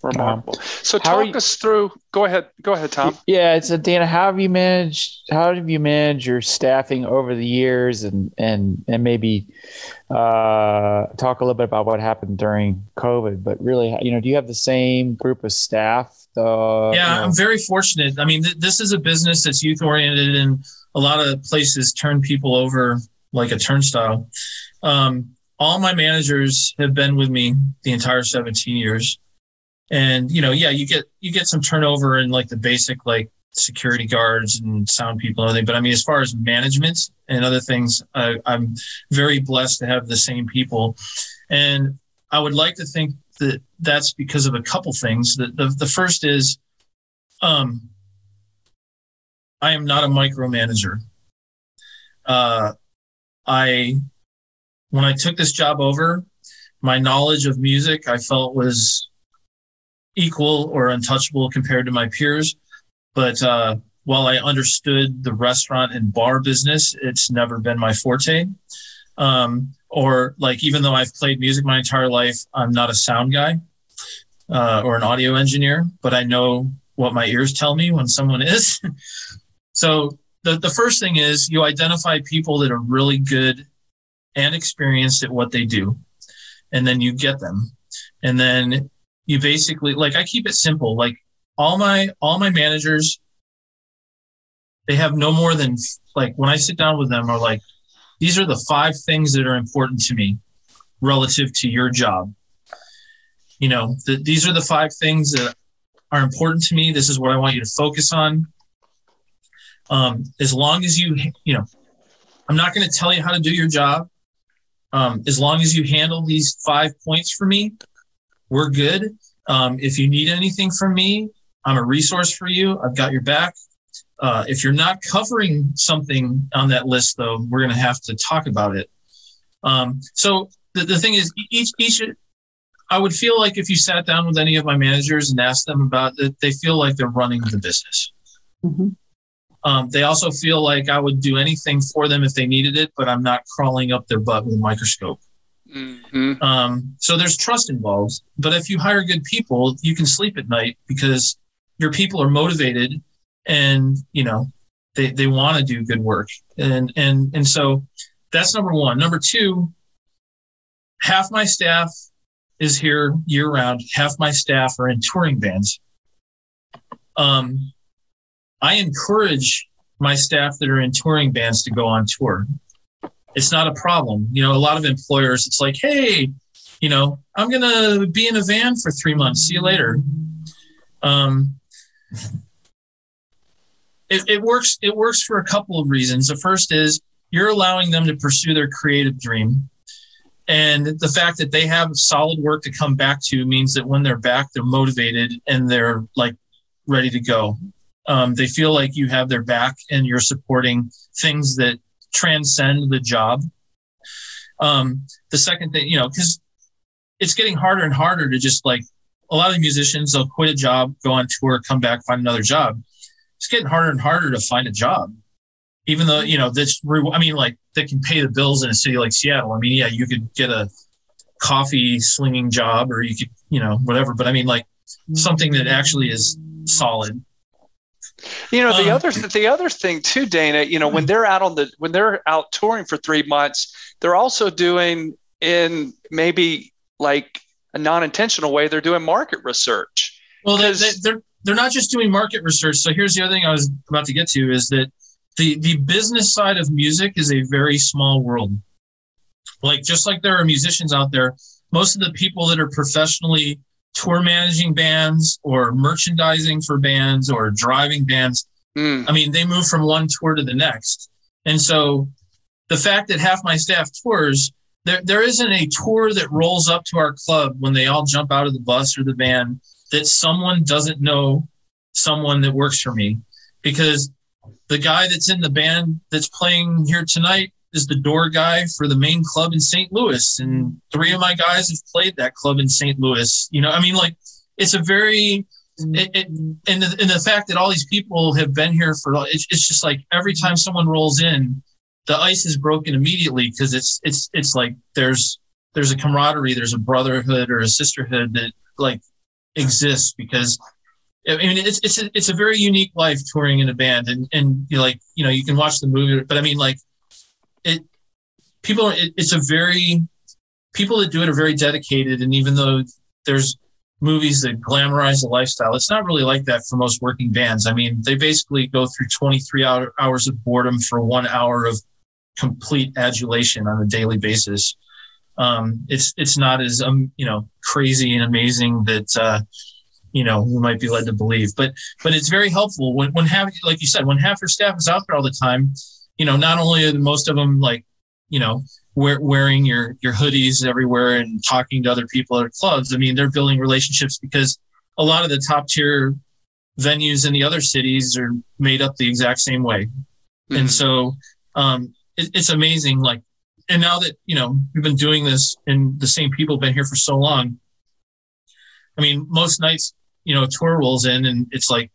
Remarkable. So talk you, us through. Go ahead. Go ahead, Tom. Yeah, it's a, Dana. How have you managed? How have you managed your staffing over the years, and and and maybe uh, talk a little bit about what happened during COVID? But really, you know, do you have the same group of staff? Uh, yeah, you know? I'm very fortunate. I mean, th- this is a business that's youth oriented, and a lot of places turn people over like a turnstile. Um, all my managers have been with me the entire seventeen years. And, you know, yeah, you get, you get some turnover in like the basic, like security guards and sound people and everything. But I mean, as far as management and other things, I, I'm very blessed to have the same people. And I would like to think that that's because of a couple things. The, the, the first is, um, I am not a micromanager. Uh, I, when I took this job over, my knowledge of music, I felt was equal or untouchable compared to my peers. But uh, while I understood the restaurant and bar business, it's never been my forte. Um, or like, even though I've played music my entire life, I'm not a sound guy uh, or an audio engineer, but I know what my ears tell me when someone is. So the, the first thing is you identify people that are really good and experienced at what they do, and then you get them. And then you basically, like, I keep it simple. Like all my, all my managers, they have no more than, like, when I sit down with them, are like, these are the five things that are important to me relative to your job. You know, th- these are the five things that are important to me. This is what I want you to focus on. Um, as long as you, you know, I'm not going to tell you how to do your job. Um, as long as you handle these five points for me, we're good. Um, if you need anything from me, I'm a resource for you. I've got your back. Uh, if you're not covering something on that list, though, we're going to have to talk about it. Um, so the, the thing is, each each I would feel like if you sat down with any of my managers and asked them about it, they feel like they're running the business. Mm-hmm. Um, they also feel like I would do anything for them if they needed it, but I'm not crawling up their butt with a microscope. Mm-hmm. Um, so there's trust involved, but if you hire good people, you can sleep at night because your people are motivated and, you know, they, they want to do good work. And, and, and so that's number one. Number two, half my staff is here year round. Half my staff are in touring bands. Um, I encourage my staff that are in touring bands to go on tour. It's not a problem. You know, a lot of employers, it's like, hey, you know, I'm going to be in a van for three months. See you later. Um, it, it works. It works for a couple of reasons. The first is you're allowing them to pursue their creative dream. And the fact that they have solid work to come back to means that when they're back, they're motivated and they're like ready to go. Um, they feel like you have their back and you're supporting things that transcend the job. Um, the second thing, you know, because it's getting harder and harder to just, like, a lot of musicians, they'll quit a job, go on tour, come back, find another job. It's getting harder and harder to find a job, even though, you know, this, I mean, like, they can pay the bills in a city like Seattle. I mean, yeah, you could get a coffee slinging job or you could, you know, whatever. But I mean, like, something that actually is solid. You know, the um, other the other thing too, Dana, you know, when they're out on the when they're out touring for three months, they're also doing, in maybe like a non-intentional way, they're doing market research. Well, they, they, they're they're not just doing market research. So here's the other thing I was about to get to is that the the business side of music is a very small world. Like, just like there are musicians out there, most of the people that are professionally tour managing bands or merchandising for bands or driving bands. Mm. I mean, they move from one tour to the next. And so the fact that half my staff tours, there there isn't a tour that rolls up to our club when they all jump out of the bus or the van that someone doesn't know someone that works for me, because the guy that's in the band that's playing here tonight is the door guy for the main club in Saint Louis. And three of my guys have played that club in Saint Louis. You know, I mean, like, it's a very, it, it, and, the, and the fact that all these people have been here for, it's, it's just like every time someone rolls in, the ice is broken immediately, because it's, it's, it's like there's, there's a camaraderie, there's a brotherhood or a sisterhood that like exists, because I mean, it's, it's, a, it's a very unique life touring in a band, and, and you like, you know, you can watch the movie, but I mean, like, it, people, it, it's a very, people that do it are very dedicated. And even though there's movies that glamorize the lifestyle, it's not really like that for most working bands. I mean, they basically go through twenty-three hours of boredom for one hour of complete adulation on a daily basis. Um, it's, it's not as, um, you know, crazy and amazing that, uh, you know, we might be led to believe, but, but it's very helpful when, when having, like you said, when half your staff is out there all the time, you know, not only are most of them like, you know, wear, wearing your, your hoodies everywhere and talking to other people at clubs. I mean, they're building relationships, because a lot of the top tier venues in the other cities are made up the exact same way. Mm-hmm. And so, um, it, it's amazing. Like, and now that, you know, we've been doing this and the same people have been here for so long, I mean, most nights, you know, a tour rolls in and it's like,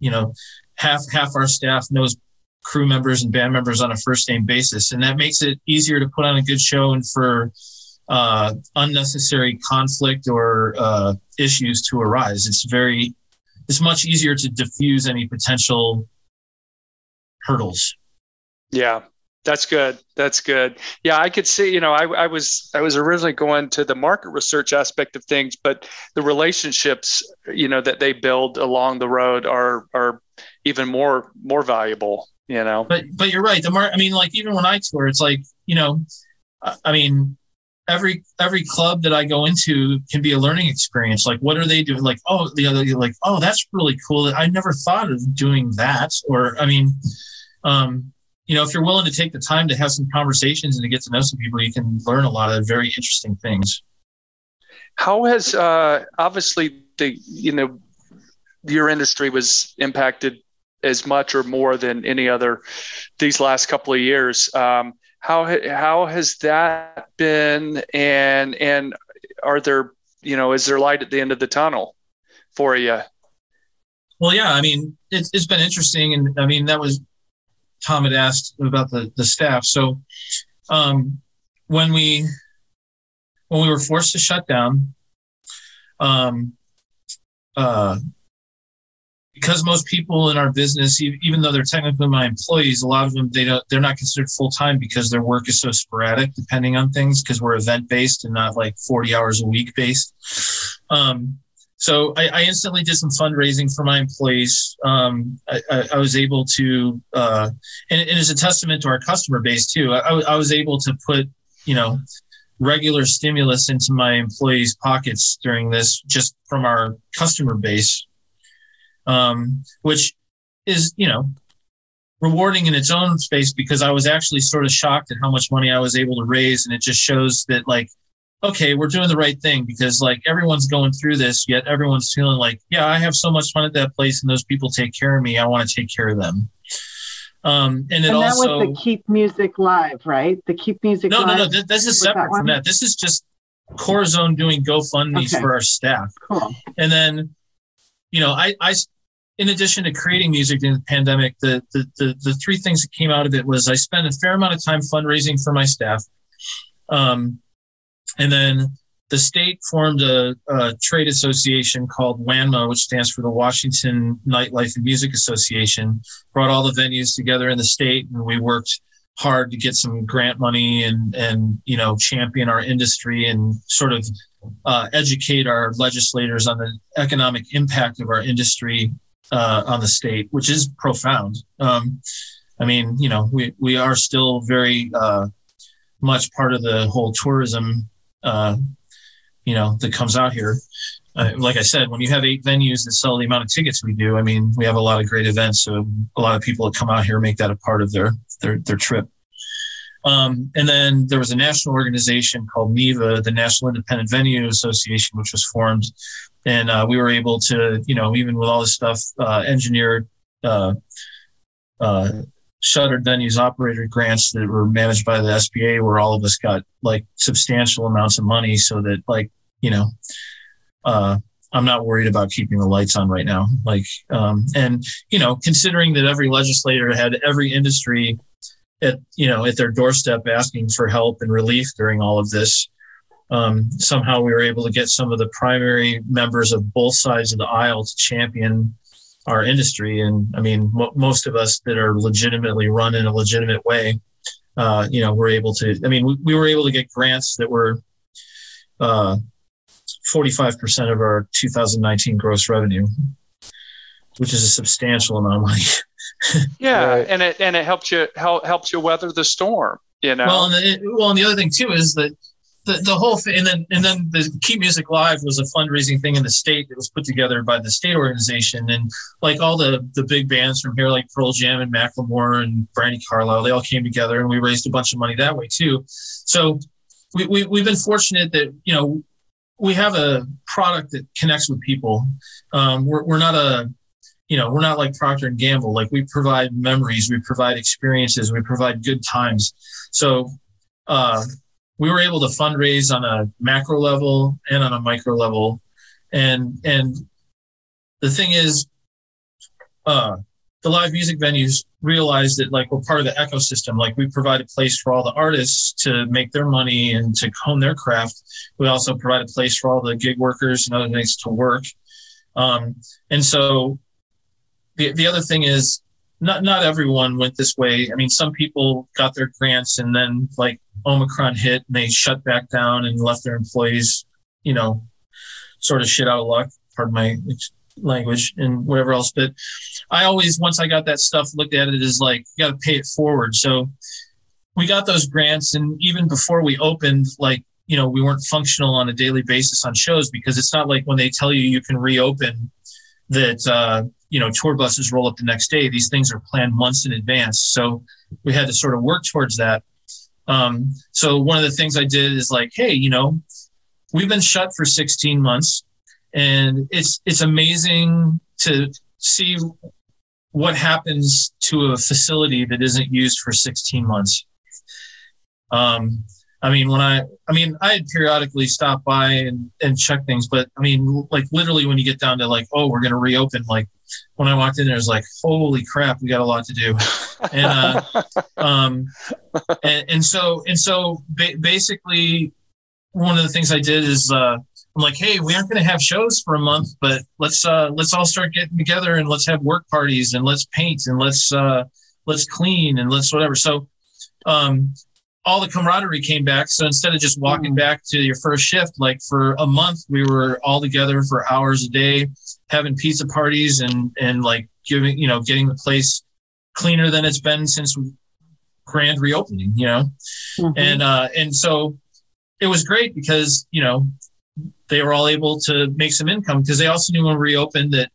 you know, half, half our staff knows crew members and band members on a first name basis. And that makes it easier to put on a good show and for uh, unnecessary conflict or uh, issues to arise. It's very, it's much easier to diffuse any potential hurdles. Yeah. That's good. That's good. Yeah, I could see, you know, I, I was I was originally going to the market research aspect of things, but the relationships, you know, that they build along the road are are even more more valuable, you know. But but you're right. The mar- I mean, like, even when I tour, it's like, you know, I mean, every every club that I go into can be a learning experience. Like, what are they doing? Like, oh, the other, like, oh, that's really cool. I never thought of doing that. Or, I mean, um. you know, if you're willing to take the time to have some conversations and to get to know some people, you can learn a lot of very interesting things. How has, uh, obviously the, you know, your industry was impacted as much or more than any other these last couple of years. Um, how, how has that been? And, and are there, you know, is there light at the end of the tunnel for you? Well, yeah, I mean, it's, it's been interesting. And I mean, that was, Tom had asked about the, the staff. So um, when we when we were forced to shut down, um, uh, because most people in our business, even though they're technically my employees, a lot of them, they don't, they're not considered full-time because their work is so sporadic depending on things, because we're event-based and not like forty hours a week based. Um, so I, I instantly did some fundraising for my employees. Um, I, I, I was able to, uh, and, and it's a testament to our customer base too. I, I was able to put, you know, regular stimulus into my employees' pockets during this, just from our customer base, um, which is, you know, rewarding in its own space, because I was actually sort of shocked at how much money I was able to raise. And it just shows that, like, okay, we're doing the right thing, because like everyone's going through this, yet everyone's feeling like, yeah, I have so much fun at that place and those people take care of me. I want to take care of them. Um, and it and that also was the Keep Music Live, right? The Keep Music no, Live. No, no, no. Th- this is separate that from that. This is just Corazon doing GoFundMe's okay. for our staff. Cool. And then, you know, I, I, in addition to creating music during the pandemic, the, the, the, the three things that came out of it was I spent a fair amount of time fundraising for my staff. Um, And then the state formed a, a trade association called W A N M A, which stands for the Washington Nightlife and Music Association, brought all the venues together in the state. And we worked hard to get some grant money and, and, you know, champion our industry and sort of uh, educate our legislators on the economic impact of our industry uh, on the state, which is profound. Um, I mean, you know, we, we are still very uh, much part of the whole tourism Uh, you know, that comes out here. Uh, like I said, when you have eight venues that sell the amount of tickets we do, I mean, we have a lot of great events. So a lot of people that come out here make that a part of their their, their trip. Um, and then there was a national organization called NIVA, the National Independent Venue Association, which was formed And uh, we were able to, you know, even with all this stuff, uh, engineered, uh, uh, shuttered venues operator grants that were managed by the S B A, where all of us got like substantial amounts of money so that, like, you know, uh, I'm not worried about keeping the lights on right now. Like, um, and, you know, considering that every legislator had every industry at, you know, at their doorstep asking for help and relief during all of this, um, somehow we were able to get some of the primary members of both sides of the aisle to champion our industry. And I mean, m- most of us that are legitimately run in a legitimate way, uh, you know, we're able to, I mean, we, we were able to get grants that were, uh, forty-five percent of our two thousand nineteen gross revenue, which is a substantial amount of money. Yeah, right. and it and it helped you help, helped you weather the storm, you know. Well, and the, it, well, and the other thing too is that the, the whole thing, and then and then the Keep Music Live was a fundraising thing in the state that was put together by the state organization, and like all the the big bands from here, like Pearl Jam and Macklemore and Brandy Carlisle, they all came together, and we raised a bunch of money that way too. So we, we we've been fortunate that, you know, we have a product that connects with people. Um, we're, we're not a, you know, we're not like Procter and Gamble. Like, we provide memories, we provide experiences, we provide good times. So uh, we were able to fundraise on a macro level and on a micro level. And, and the thing is, uh, the live music venues realized that, like, we're part of the ecosystem. Like, we provide a place for all the artists to make their money and to hone their craft. We also provide a place for all the gig workers and other things to work. Um, and so the the other thing is, not, not everyone went this way. I mean, some people got their grants and then, like, Omicron hit and they shut back down and left their employees, you know, sort of shit out of luck, pardon my language and whatever else. But I always, once I got that stuff, looked at it as like, you got to pay it forward. So we got those grants. And even before we opened, like, you know, we weren't functional on a daily basis on shows, because it's not like when they tell you you can reopen that, uh, you know, tour buses roll up the next day. These things are planned months in advance. So we had to sort of work towards that. Um, so one of the things I did is like, hey, you know, we've been shut for sixteen months. And it's it's amazing to see what happens to a facility that isn't used for sixteen months. Um, I mean, when I I mean, I had periodically stopped by and, and check things, but I mean, like, literally when you get down to like, oh, we're going to reopen. Like, when I walked in there, it was like, holy crap, we got a lot to do. And uh, um, and, and so and so ba- basically, one of the things I did is, uh, I'm like, hey, we aren't going to have shows for a month, but let's uh, let's all start getting together and let's have work parties and let's paint and let's uh, let's clean and let's whatever. So um, all the camaraderie came back. So instead of just walking back to your first shift, like, for a month, we were all together for hours a day, having pizza parties and and like giving, you know, getting the place cleaner than it's been since grand reopening, you know, mm-hmm. and uh, and so it was great because, you know, they were all able to make some income, because they also knew when we reopened that,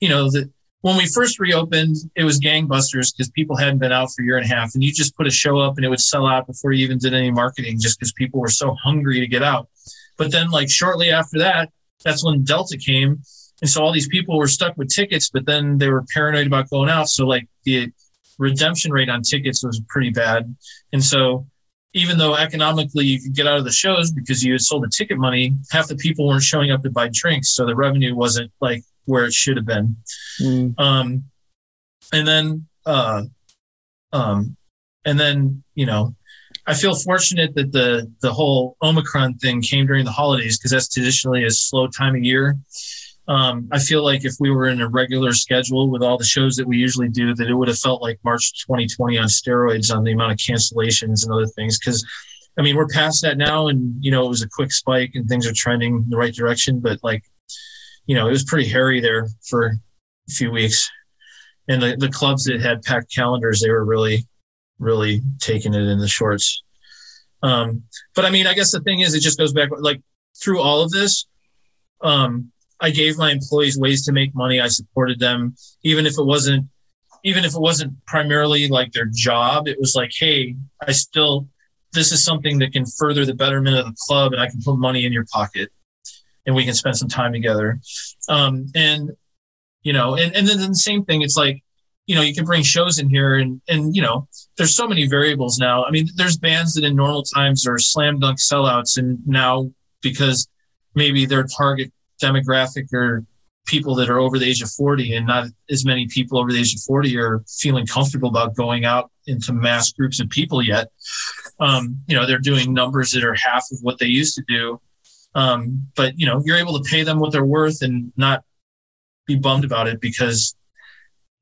you know, that when we first reopened, it was gangbusters because people hadn't been out for a year and a half, and you just put a show up and it would sell out before you even did any marketing, just because people were so hungry to get out. But then, like, shortly after that, that's when Delta came. And so all these people were stuck with tickets, but then they were paranoid about going out. So, like, the redemption rate on tickets was pretty bad. And so, even though economically you could get out of the shows because you had sold the ticket money, half the people weren't showing up to buy drinks. So the revenue wasn't like where it should have been. Mm. Um, and then, uh, um, and then, you know, I feel fortunate that the, the whole Omicron thing came during the holidays, because that's traditionally a slow time of year. Um, I feel like if we were in a regular schedule with all the shows that we usually do, that it would have felt like March twenty twenty on steroids on the amount of cancellations and other things. Because, I mean, we're past that now, and, you know, it was a quick spike and things are trending in the right direction. But, like, you know, it was pretty hairy there for a few weeks. And the, the clubs that had packed calendars, they were really, really taking it in the shorts. Um, but, I mean, I guess the thing is, it just goes back, like, through all of this, um, I gave my employees ways to make money. I supported them, even if it wasn't, even if it wasn't primarily like their job. It was like, hey, I still, this is something that can further the betterment of the club, and I can put money in your pocket. and we can spend some time together. Um, and, you know, and, and then the same thing, it's like, you know, you can bring shows in here and, and, you know, there's so many variables now. I mean, there's bands that in normal times are slam dunk sellouts. And now because maybe their target demographic are people that are over the age of forty, and not as many people over the age of forty are feeling comfortable about going out into mass groups of people yet. Um, you know, they're doing numbers that are half of what they used to do. Um, but, you know, you're able to pay them what they're worth and not be bummed about it, because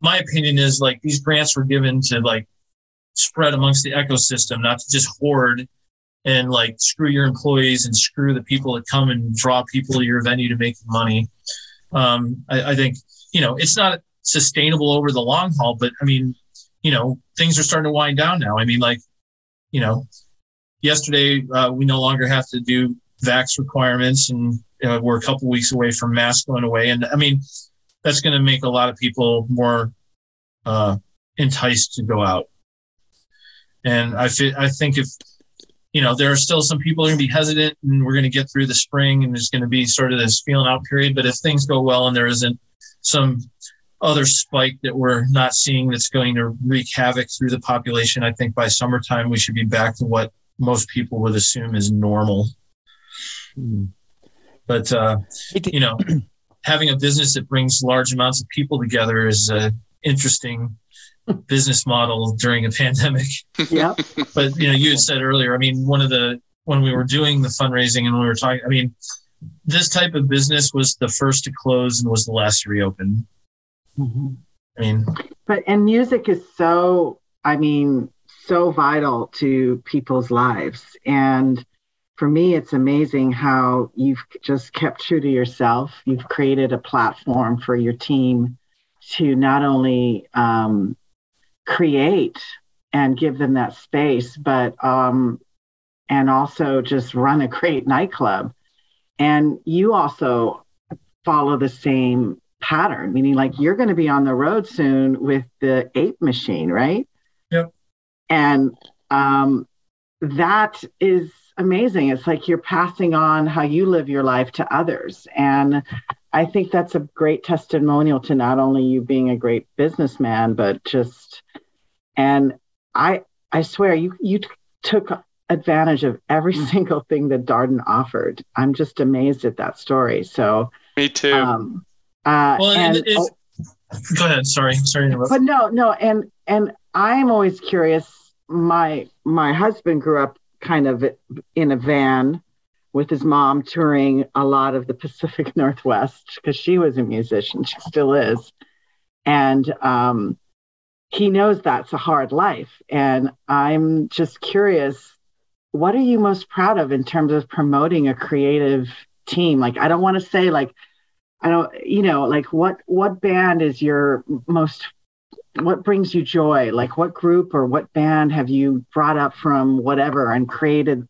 my opinion is, like, these grants were given to, like, spread amongst the ecosystem, not to just hoard and, like, screw your employees and screw the people that come and draw people to your venue to make money. Um, I, I think, you know, it's not sustainable over the long haul, but I mean, you know, things are starting to wind down now. I mean, like, you know, yesterday uh, we no longer have to do vax requirements, and uh, we're a couple weeks away from masks going away. And I mean, that's going to make a lot of people more uh, enticed to go out. And I, fi- I think if, you know, there are still some people who are going to be hesitant, and we're going to get through the spring, and there's going to be sort of this feeling out period. But if things go well and there isn't some other spike that we're not seeing that's going to wreak havoc through the population, I think by summertime we should be back to what most people would assume is normal. But, uh, you know... having a business that brings large amounts of people together is an interesting business model during a pandemic. Yeah. But, you know, you had said earlier, I mean, one of the, when we were doing the fundraising and we were talking, I mean, this type of business was the first to close and was the last to reopen. Mm-hmm. I mean. But, and music is so, I mean, so vital to people's lives. And for me, it's amazing how you've just kept true to yourself. You've created a platform for your team to not only um, create and give them that space, but um, and also just run a great nightclub. And you also follow the same pattern, meaning, like, you're going to be on the road soon with the Ape Machine, right? Yep. And um, that is amazing. It's like you're passing on how you live your life to others. And I think that's a great testimonial to not only you being a great businessman, but just, and I I swear you you t- took advantage of every single thing that Darden offered. I'm just amazed at that story. So me too. Um, uh, well, and, it, oh, go ahead. Sorry. Sorry to interrupt. But no, no. And, and I'm always curious. My, my husband grew up kind of in a van with his mom touring a lot of the Pacific Northwest, because she was a musician, she still is. And um, he knows that's a hard life. And I'm just curious, what are you most proud of in terms of promoting a creative team? Like, I don't want to say like, I don't, you know, like what, what band is your most, what brings you joy? Like, what group or what band have you brought up from whatever and created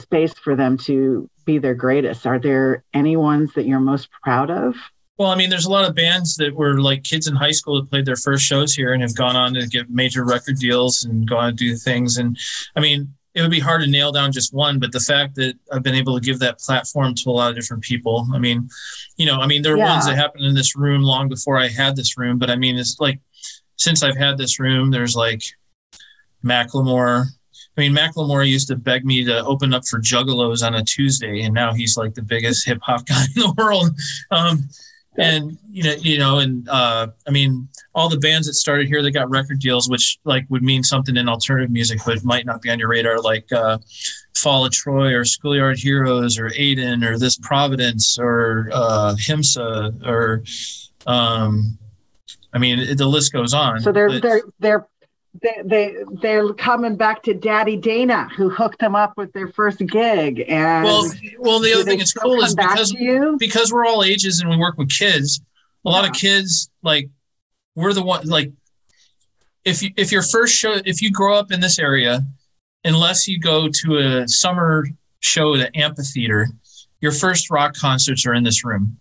space for them to be their greatest? Are there any ones that you're most proud of? Well, I mean, there's a lot of bands that were like kids in high school that played their first shows here and have gone on to get major record deals and go on to do things. And I mean, it would be hard to nail down just one, but the fact that I've been able to give that platform to a lot of different people. I mean, you know, I mean, there are yeah. ones that happened in this room long before I had this room, but I mean, it's like, since I've had this room, there's like Macklemore. I mean, Macklemore used to beg me to open up for Juggalos on a Tuesday, and now he's like the biggest hip hop guy in the world. Um, and you know, you know, and uh, I mean, all the bands that started here that got record deals, which like would mean something in alternative music, but might not be on your radar, like uh, Fall of Troy or Schoolyard Heroes or Aiden or This Providence or uh, Himsa or. Um, I mean, the list goes on. So they're they're they're they they they're coming back to Daddy Dana, who hooked them up with their first gig. And well, well, the other thing that's cool is because because we're all ages and we work with kids. A lot yeah. of kids, like, we're the one. Like, if you if your first show, if you grow up in this area, unless you go to a summer show at an amphitheater, your first rock concerts are in this room,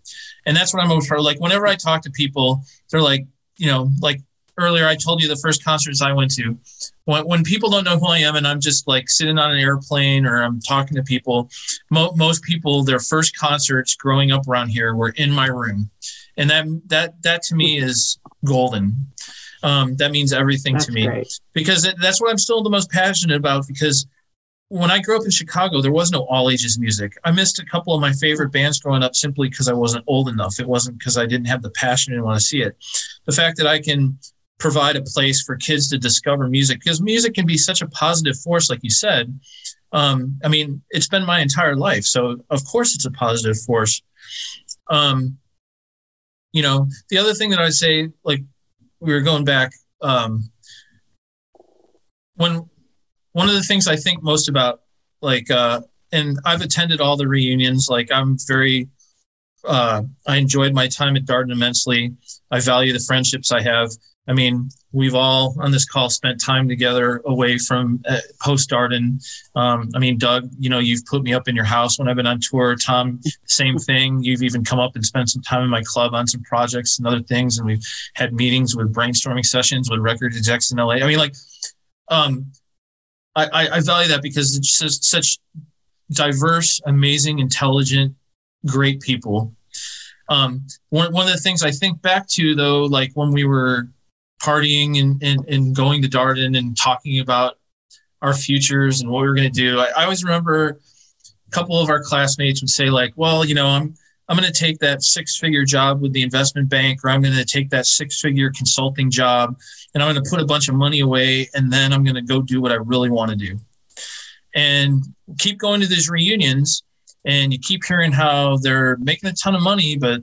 and that's what I'm most proud of. Like, whenever I talk to people, they're like, you know, like earlier I told you the first concerts I went to. When, when people don't know who I am and I'm just like sitting on an airplane or I'm talking to people, mo- most people, their first concerts growing up around here were in my room. And that, that, that to me is golden. Um, that means everything that's to me great. Because that's what I'm still the most passionate about, because when I grew up in Chicago, there was no all ages music. I missed a couple of my favorite bands growing up simply because I wasn't old enough. It wasn't because I didn't have the passion and want to see it. The fact that I can provide a place for kids to discover music, because music can be such a positive force, like you said. Um, I mean, it's been my entire life. So of course it's a positive force. Um, you know, the other thing that I would say, like, we were going back. Um, when one of the things I think most about, like, uh, and I've attended all the reunions. Like, I'm very, uh, I enjoyed my time at Darden immensely. I value the friendships I have. I mean, we've all on this call spent time together away from uh, post Darden. Um, I mean, Doug, you know, you've put me up in your house when I've been on tour. Tom, same thing. You've even come up and spent some time in my club on some projects and other things. And we've had meetings with brainstorming sessions with record execs in L A. I mean, like, um, I, I value that because it's just such diverse, amazing, intelligent, great people. Um, one, one of the things I think back to, though, like when we were partying and, and, and going to Darden and talking about our futures and what we were going to do. I, I always remember a couple of our classmates would say like, well, you know, I'm, I'm going to take that six figure job with the investment bank, or I'm going to take that six figure consulting job and I'm going to put a bunch of money away. And then I'm going to go do what I really want to do, and keep going to these reunions. And you keep hearing how they're making a ton of money, but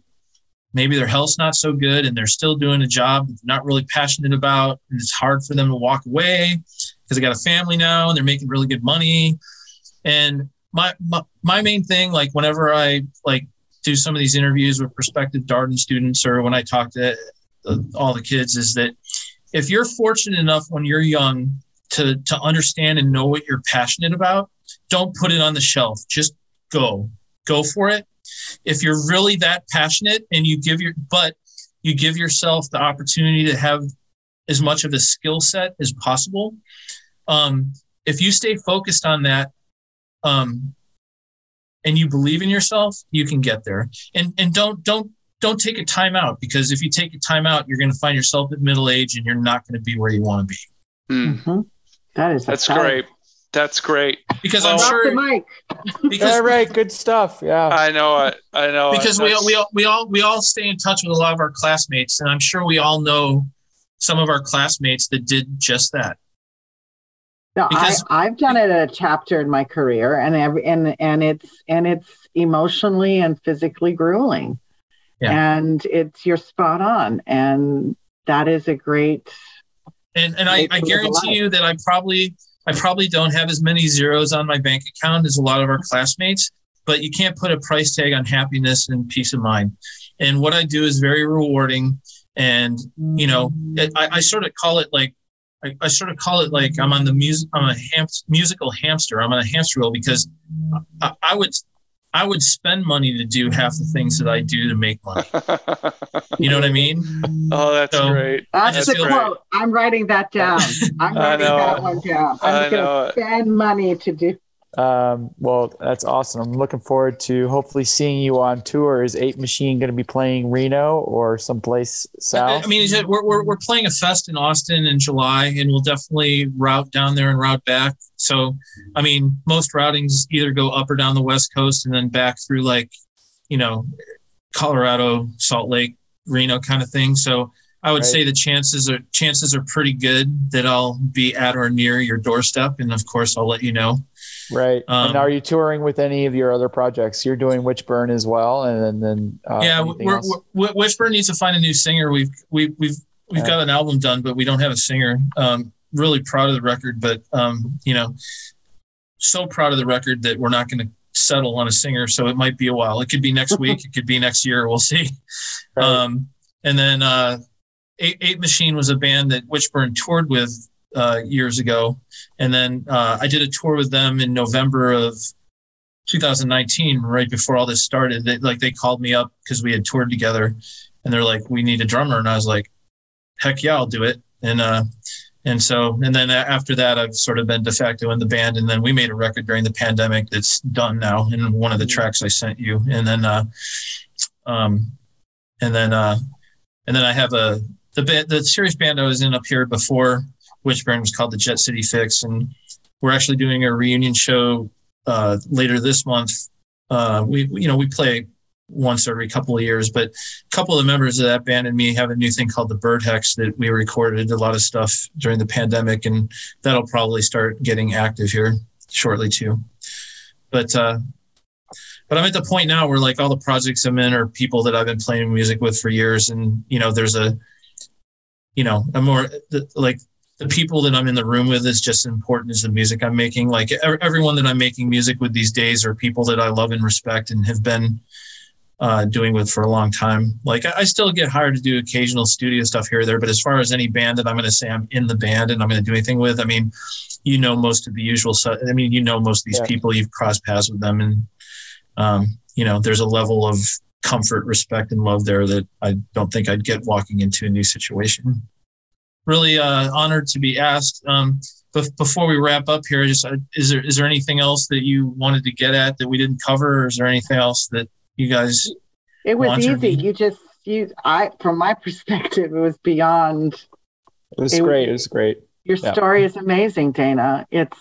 maybe their health's not so good and they're still doing a job they're not really passionate about. And it's hard for them to walk away because they got a family now and they're making really good money. And my, my, my main thing, like whenever I like do some of these interviews with prospective Darden students, or when I talk to all the kids, is that if you're fortunate enough when you're young to, to understand and know what you're passionate about, don't put it on the shelf. Just go, go for it. If you're really that passionate and you give your, but you give yourself the opportunity to have as much of a skill set as possible. Um, if you stay focused on that, um, and you believe in yourself, you can get there. And, and don't, don't, don't take a time out, because if you take a time out, you're going to find yourself at middle age and you're not going to be where you want to be. Mm-hmm. That is, that's great. That's great. Because well, I'm sure. Mic. Because, all right, good stuff. Yeah, I know. I, I know. Because I, we all, we all we all we all stay in touch with a lot of our classmates, and I'm sure we all know some of our classmates that did just that. No, because, I, I've done it at a chapter in my career, and every, and and it's and it's emotionally and physically grueling, yeah. And it's you're spot on, and that is a great. And and I, I guarantee you that I probably. I probably don't have as many zeros on my bank account as a lot of our classmates, but you can't put a price tag on happiness and peace of mind. And what I do is very rewarding. And, you know, I, I sort of call it like, I, I sort of call it like I'm on the music, I'm a ham- musical hamster. I'm on a hamster wheel because I, I would, I would spend money to do half the things that I do to make money. You know what I mean? Oh, that's so, great. That's a quote. I'm writing that down. I'm writing that one down. I'm going to spend money to do. Um, well, that's awesome. I'm looking forward to hopefully seeing you on tour. Is Ape Machine going to be playing Reno or someplace south? I mean, we're, we're, we're playing a fest in Austin in July, and we'll definitely route down there and route back. So, I mean, most routings either go up or down the West Coast and then back through like, you know, Colorado, Salt Lake, Reno kind of thing. So I would right. say the chances are chances are pretty good that I'll be at or near your doorstep. And of course, I'll let you know. Right. Um, and are you touring with any of your other projects? You're doing Witchburn as well. And then, uh, yeah, we're, we're, Witchburn needs to find a new singer. We've, we've, we've, we've yeah. got an album done, but we don't have a singer. Um, really proud of the record, but, um, you know, so proud of the record that we're not going to settle on a singer. So it might be a while. It could be next week. It could be next year. We'll see. Right. Um, and then, uh, Ape, Ape Machine was a band that Witchburn toured with uh, years ago. And then uh, I did a tour with them in November of two thousand nineteen, right before all this started. They, like, they called me up because we had toured together and they're like, we need a drummer. And I was like, heck yeah, I'll do it. And, uh, and so, and then after that, I've sort of been de facto in the band. And then we made a record during the pandemic that's done now, in one of the tracks I sent you. And then, uh, um, and then, uh, and then I have a, the band, the serious band I was in up here before Witchburn was called the Jet City Fix. And we're actually doing a reunion show, uh, later this month. Uh, we, you know, we play once every couple of years, but a couple of the members of that band and me have a new thing called the Bird Hex that we recorded a lot of stuff during the pandemic, and that'll probably start getting active here shortly too. But, uh, but I'm at the point now where like all the projects I'm in are people that I've been playing music with for years. And, you know, there's a, you know, I'm more like the people that I'm in the room with is just as important as the music I'm making. Like everyone that I'm making music with these days are people that I love and respect and have been, Uh, doing with for a long time. Like I, I still get hired to do occasional studio stuff here or there, but as far as any band that I'm going to say I'm in the band and I'm going to do anything with, I mean, you know, most of the usual stuff. I mean, you know, most of these yeah. people, you've crossed paths with them, and um, you know, there's a level of comfort, respect, and love there that I don't think I'd get walking into a new situation. Really uh, honored to be asked. Um, but before we wrap up here, just uh, is there is there anything else that you wanted to get at that we didn't cover, or is there anything else that you guys? It was easy. You just, you, I, from my perspective, it was beyond. It was it great. Was, it was great. Your yeah. story is amazing, Dana. It's,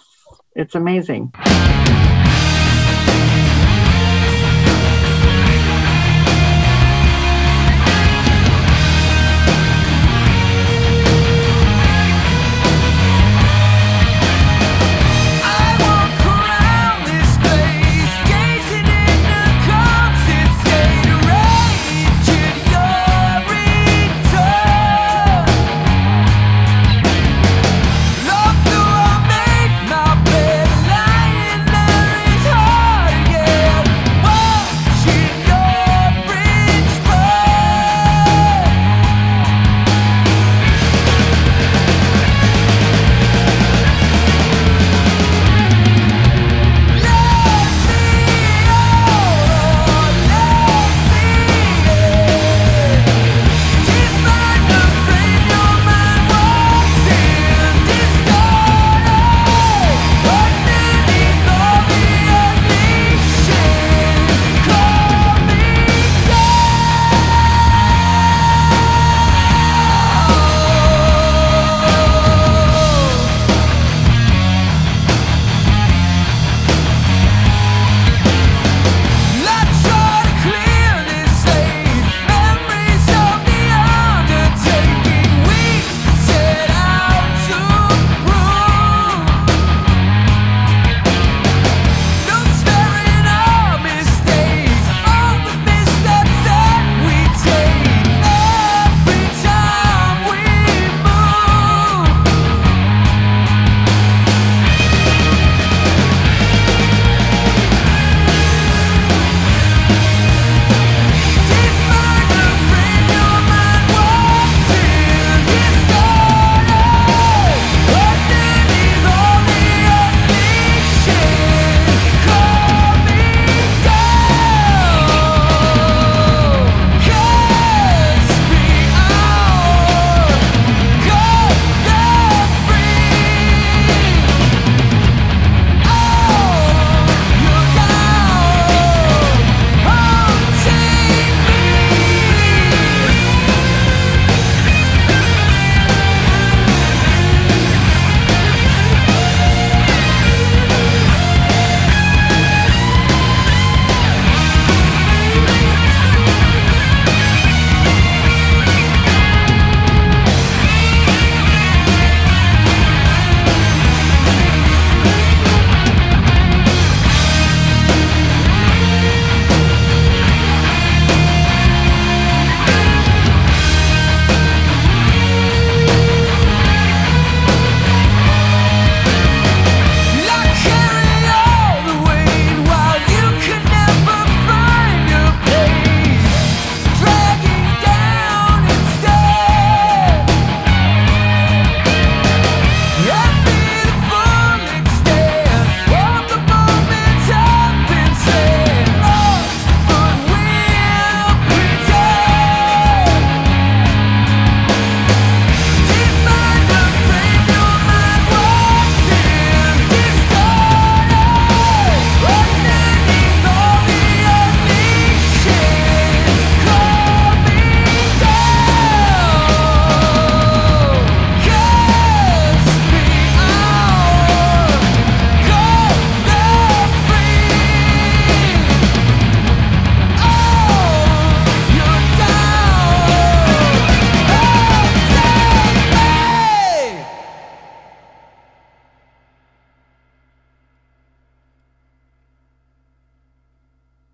it's amazing.